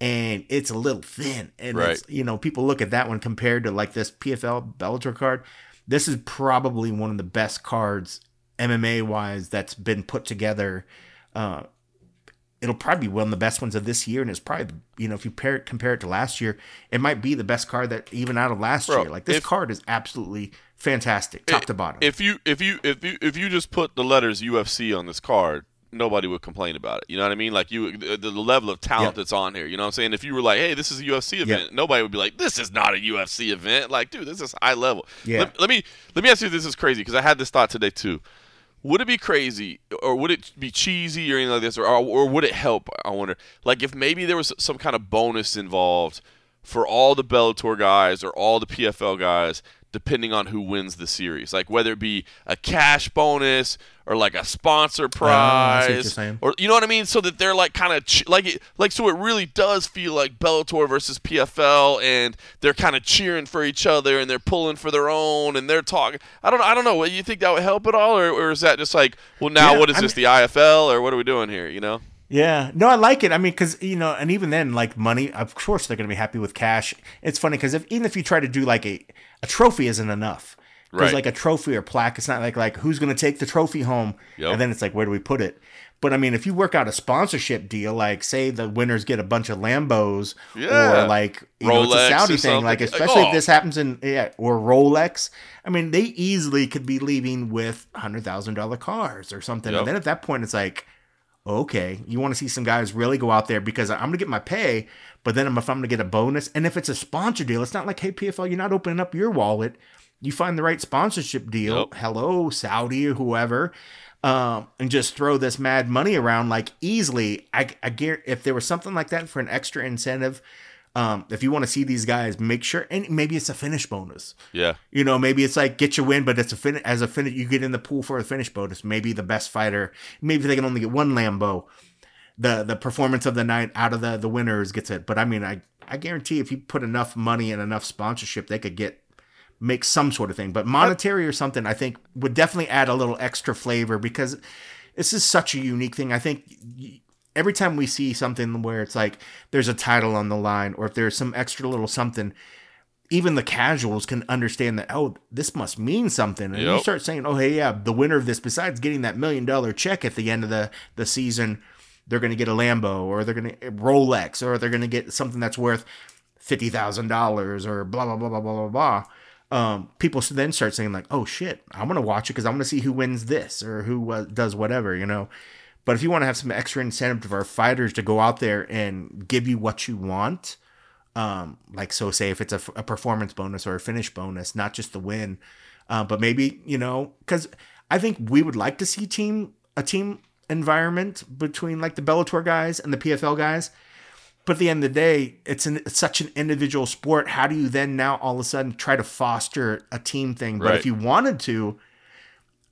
and it's a little thin. And, right. it's, you know, people look at that one compared to, like, this P F L Bellator card. This is probably one of the best cards, M M A-wise, that's been put together. Uh It'll probably be one of the best ones of this year, and it's probably, you know, if you pair, compare it to last year, it might be the best card that even out of last Bro, year. Like this if, card is absolutely fantastic, top it, to bottom. If you if you if you if you just put the letters U F C on this card, nobody would complain about it. You know what I mean? Like you, the, the level of talent yeah. that's on here. You know what I'm saying? If you were like, hey, this is a U F C event, yeah. nobody would be like, this is not a U F C event. Like, dude, this is high level. Yeah. Let, let me let me ask you if this is crazy because I had this thought today too. Would it be crazy, or would it be cheesy, or anything like this, or, or would it help? I wonder, like if maybe there was some kind of bonus involved for all the Bellator guys or all the P F L guys, depending on who wins the series, like whether it be a cash bonus or like a sponsor prize, um, or you know what I mean, so that they're like kind of ch- like it, like so it really does feel like Bellator versus P F L, and they're kind of cheering for each other and they're pulling for their own and they're talking. I don't, I don't know. You think that would help at all, or, or is that just like, well, now yeah, what is I'm, this the I F L, or what are we doing here? You know? Yeah, no, I like it. I mean, because you know, and even then, like money, of course they're gonna be happy with cash. It's funny because if even if you try to do like a a trophy isn't enough. Because right. like a trophy or plaque, it's not like like who's going to take the trophy home, yep. and then it's like where do we put it? But I mean, if you work out a sponsorship deal, like say the winners get a bunch of Lambos, yeah. or like you Rolex know, it's a Saudi thing, like especially oh. if this happens in yeah, or Rolex. I mean, they easily could be leaving with hundred thousand dollar cars or something, yep. and then at that point, it's like. Okay, you want to see some guys really go out there because I'm going to get my pay, but then if I'm going to get a bonus, and if it's a sponsor deal, it's not like, hey, P F L, you're not opening up your wallet. You find the right sponsorship deal, nope. hello, Saudi or whoever, um, and just throw this mad money around like easily. I, I guarantee if there was something like that for an extra incentive, um, if you want to see these guys, make sure, and maybe it's a finish bonus. Yeah. You know, maybe it's like get your win, but it's a fin- as a finish, you get in the pool for a finish bonus. Maybe the best fighter, maybe they can only get one Lambo. The the performance of the night out of the, the winners gets it. But I mean, I, I guarantee if you put enough money and enough sponsorship, they could get make some sort of thing. But monetary or something, I think would definitely add a little extra flavor because this is such a unique thing. I think. Y- Every time we see something where it's like there's a title on the line or if there's some extra little something, even the casuals can understand that, oh, this must mean something. And yep. you start saying, oh, hey, yeah, the winner of this, besides getting that million dollar check at the end of the, the season, they're going to get a Lambo or they're going to Rolex or they're going to get something that's worth fifty thousand dollars or blah, blah, blah, blah, blah, blah, blah. Um, people then start saying like, oh, shit, I'm going to watch it because I'm going to see who wins this or who uh, does whatever, you know. But if you want to have some extra incentive for our fighters to go out there and give you what you want, um, like so say if it's a, a performance bonus or a finish bonus, not just the win, uh, but maybe, you know, because I think we would like to see team a team environment between like the Bellator guys and the P F L guys. But at the end of the day, it's, an, it's such an individual sport. How do you then now all of a sudden try to foster a team thing? But right. if you wanted to...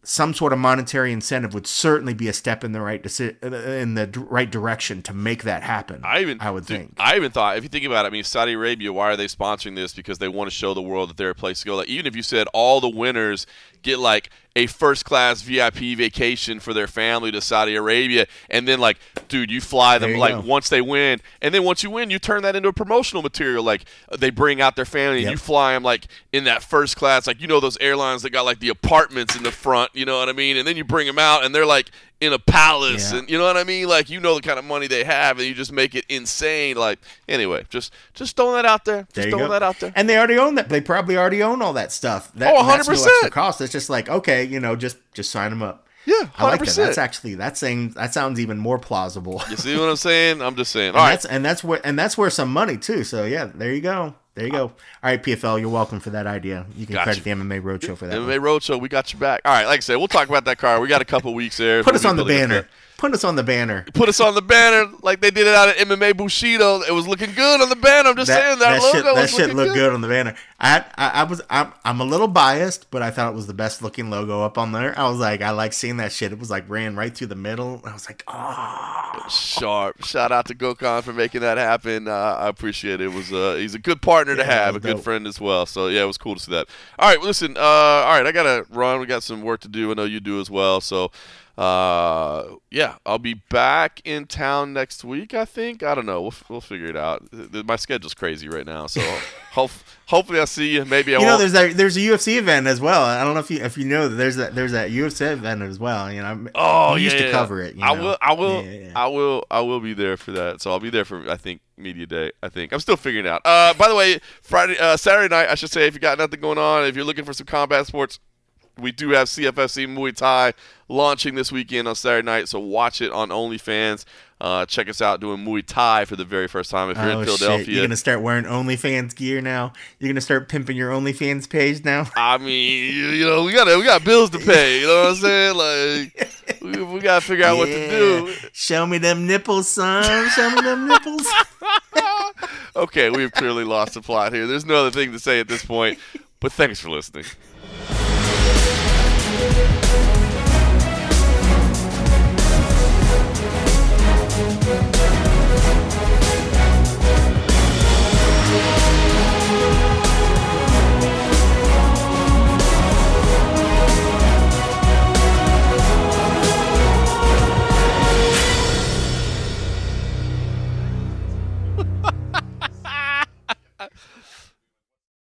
some sort of monetary incentive would certainly be a step in the right deci- in the d- right direction to make that happen. I even I would dude, think. I even thought, if you think about it, I mean, Saudi Arabia, why are they sponsoring this? Because they want to show the world that they're a place to go. Like, even if you said all the winners get like a first class V I P vacation for their family to Saudi Arabia, and then like, dude, you fly them you like go. once they win, and then once you win, you turn that into a promotional material. Like, they bring out their family, yep. and you fly them like in that first class, like, you know, those airlines that got like the apartments in the front. You know what I mean? And then you bring them out, and they're like in a palace, yeah. and you know what I mean? Like, you know the kind of money they have, and you just make it insane. Like, anyway, just just throwing that out there. Just there throwing go. that out there. And they already own that. They probably already own all that stuff. That, oh, one hundred percent. That's no extra cost. It's just like, okay, you know, just just sign them up. Yeah, one hundred percent. I like that. That's actually that's saying that sounds even more plausible. You see what I'm saying? I'm just saying. All and right, that's, and that's where and that's where some money too. So yeah, there you go. There you go. All right, P F L, you're welcome for that idea. You can gotcha. credit the M M A Road Show for that. M M A Road Show, we got your back. All right, like I said, we'll talk about that card. We got a couple weeks there. Put us on the banner. Put us on the banner. Put us on the banner like they did it out at M M A Bushido. It was looking good on the banner. I'm just that, saying that, that logo shit, was that shit looking looked good. good on the banner. I, I, I was I'm, I'm a little biased, but I thought it was the best looking logo up on there. I was like, I like seeing that shit. It was like ran right through the middle. I was like, oh, sharp. Shout out to Gokhan for making that happen. Uh, I appreciate it. It was uh, he's a good partner yeah, to have, a dope. good friend as well. So yeah, it was cool to see that. All right, well, listen. Uh, all right, I gotta run. We got some work to do. I know you do as well. So. Uh yeah, I'll be back in town next week. I think I don't know. We'll we'll figure it out. My schedule's crazy right now, so hope hopefully I'll see you. Maybe I you know won't. there's that there's a U F C event as well. I don't know if you if you know that there's that there's that U F C event as well. You know, I'm, oh I used yeah, to yeah. cover it. You know? I will I will yeah, yeah, yeah. I will I will be there for that. So I'll be there for I think media day. I think I'm still figuring it out. Uh, by the way, Friday uh Saturday night I should say if you got nothing going on, if you're looking for some combat sports. We do have C F F C Muay Thai launching this weekend on Saturday night, so watch it on OnlyFans. Uh, check us out doing Muay Thai for the very first time if you're oh, in Philadelphia. Shit. You're going to start wearing OnlyFans gear now? You're going to start pimping your OnlyFans page now? I mean, you, you know, we got we got bills to pay. You know what I'm saying? Like, we, we got to figure out yeah. what to do. Show me them nipples, son. Show me them nipples. Okay, we've clearly lost the plot here. There's no other thing to say at this point, but thanks for listening.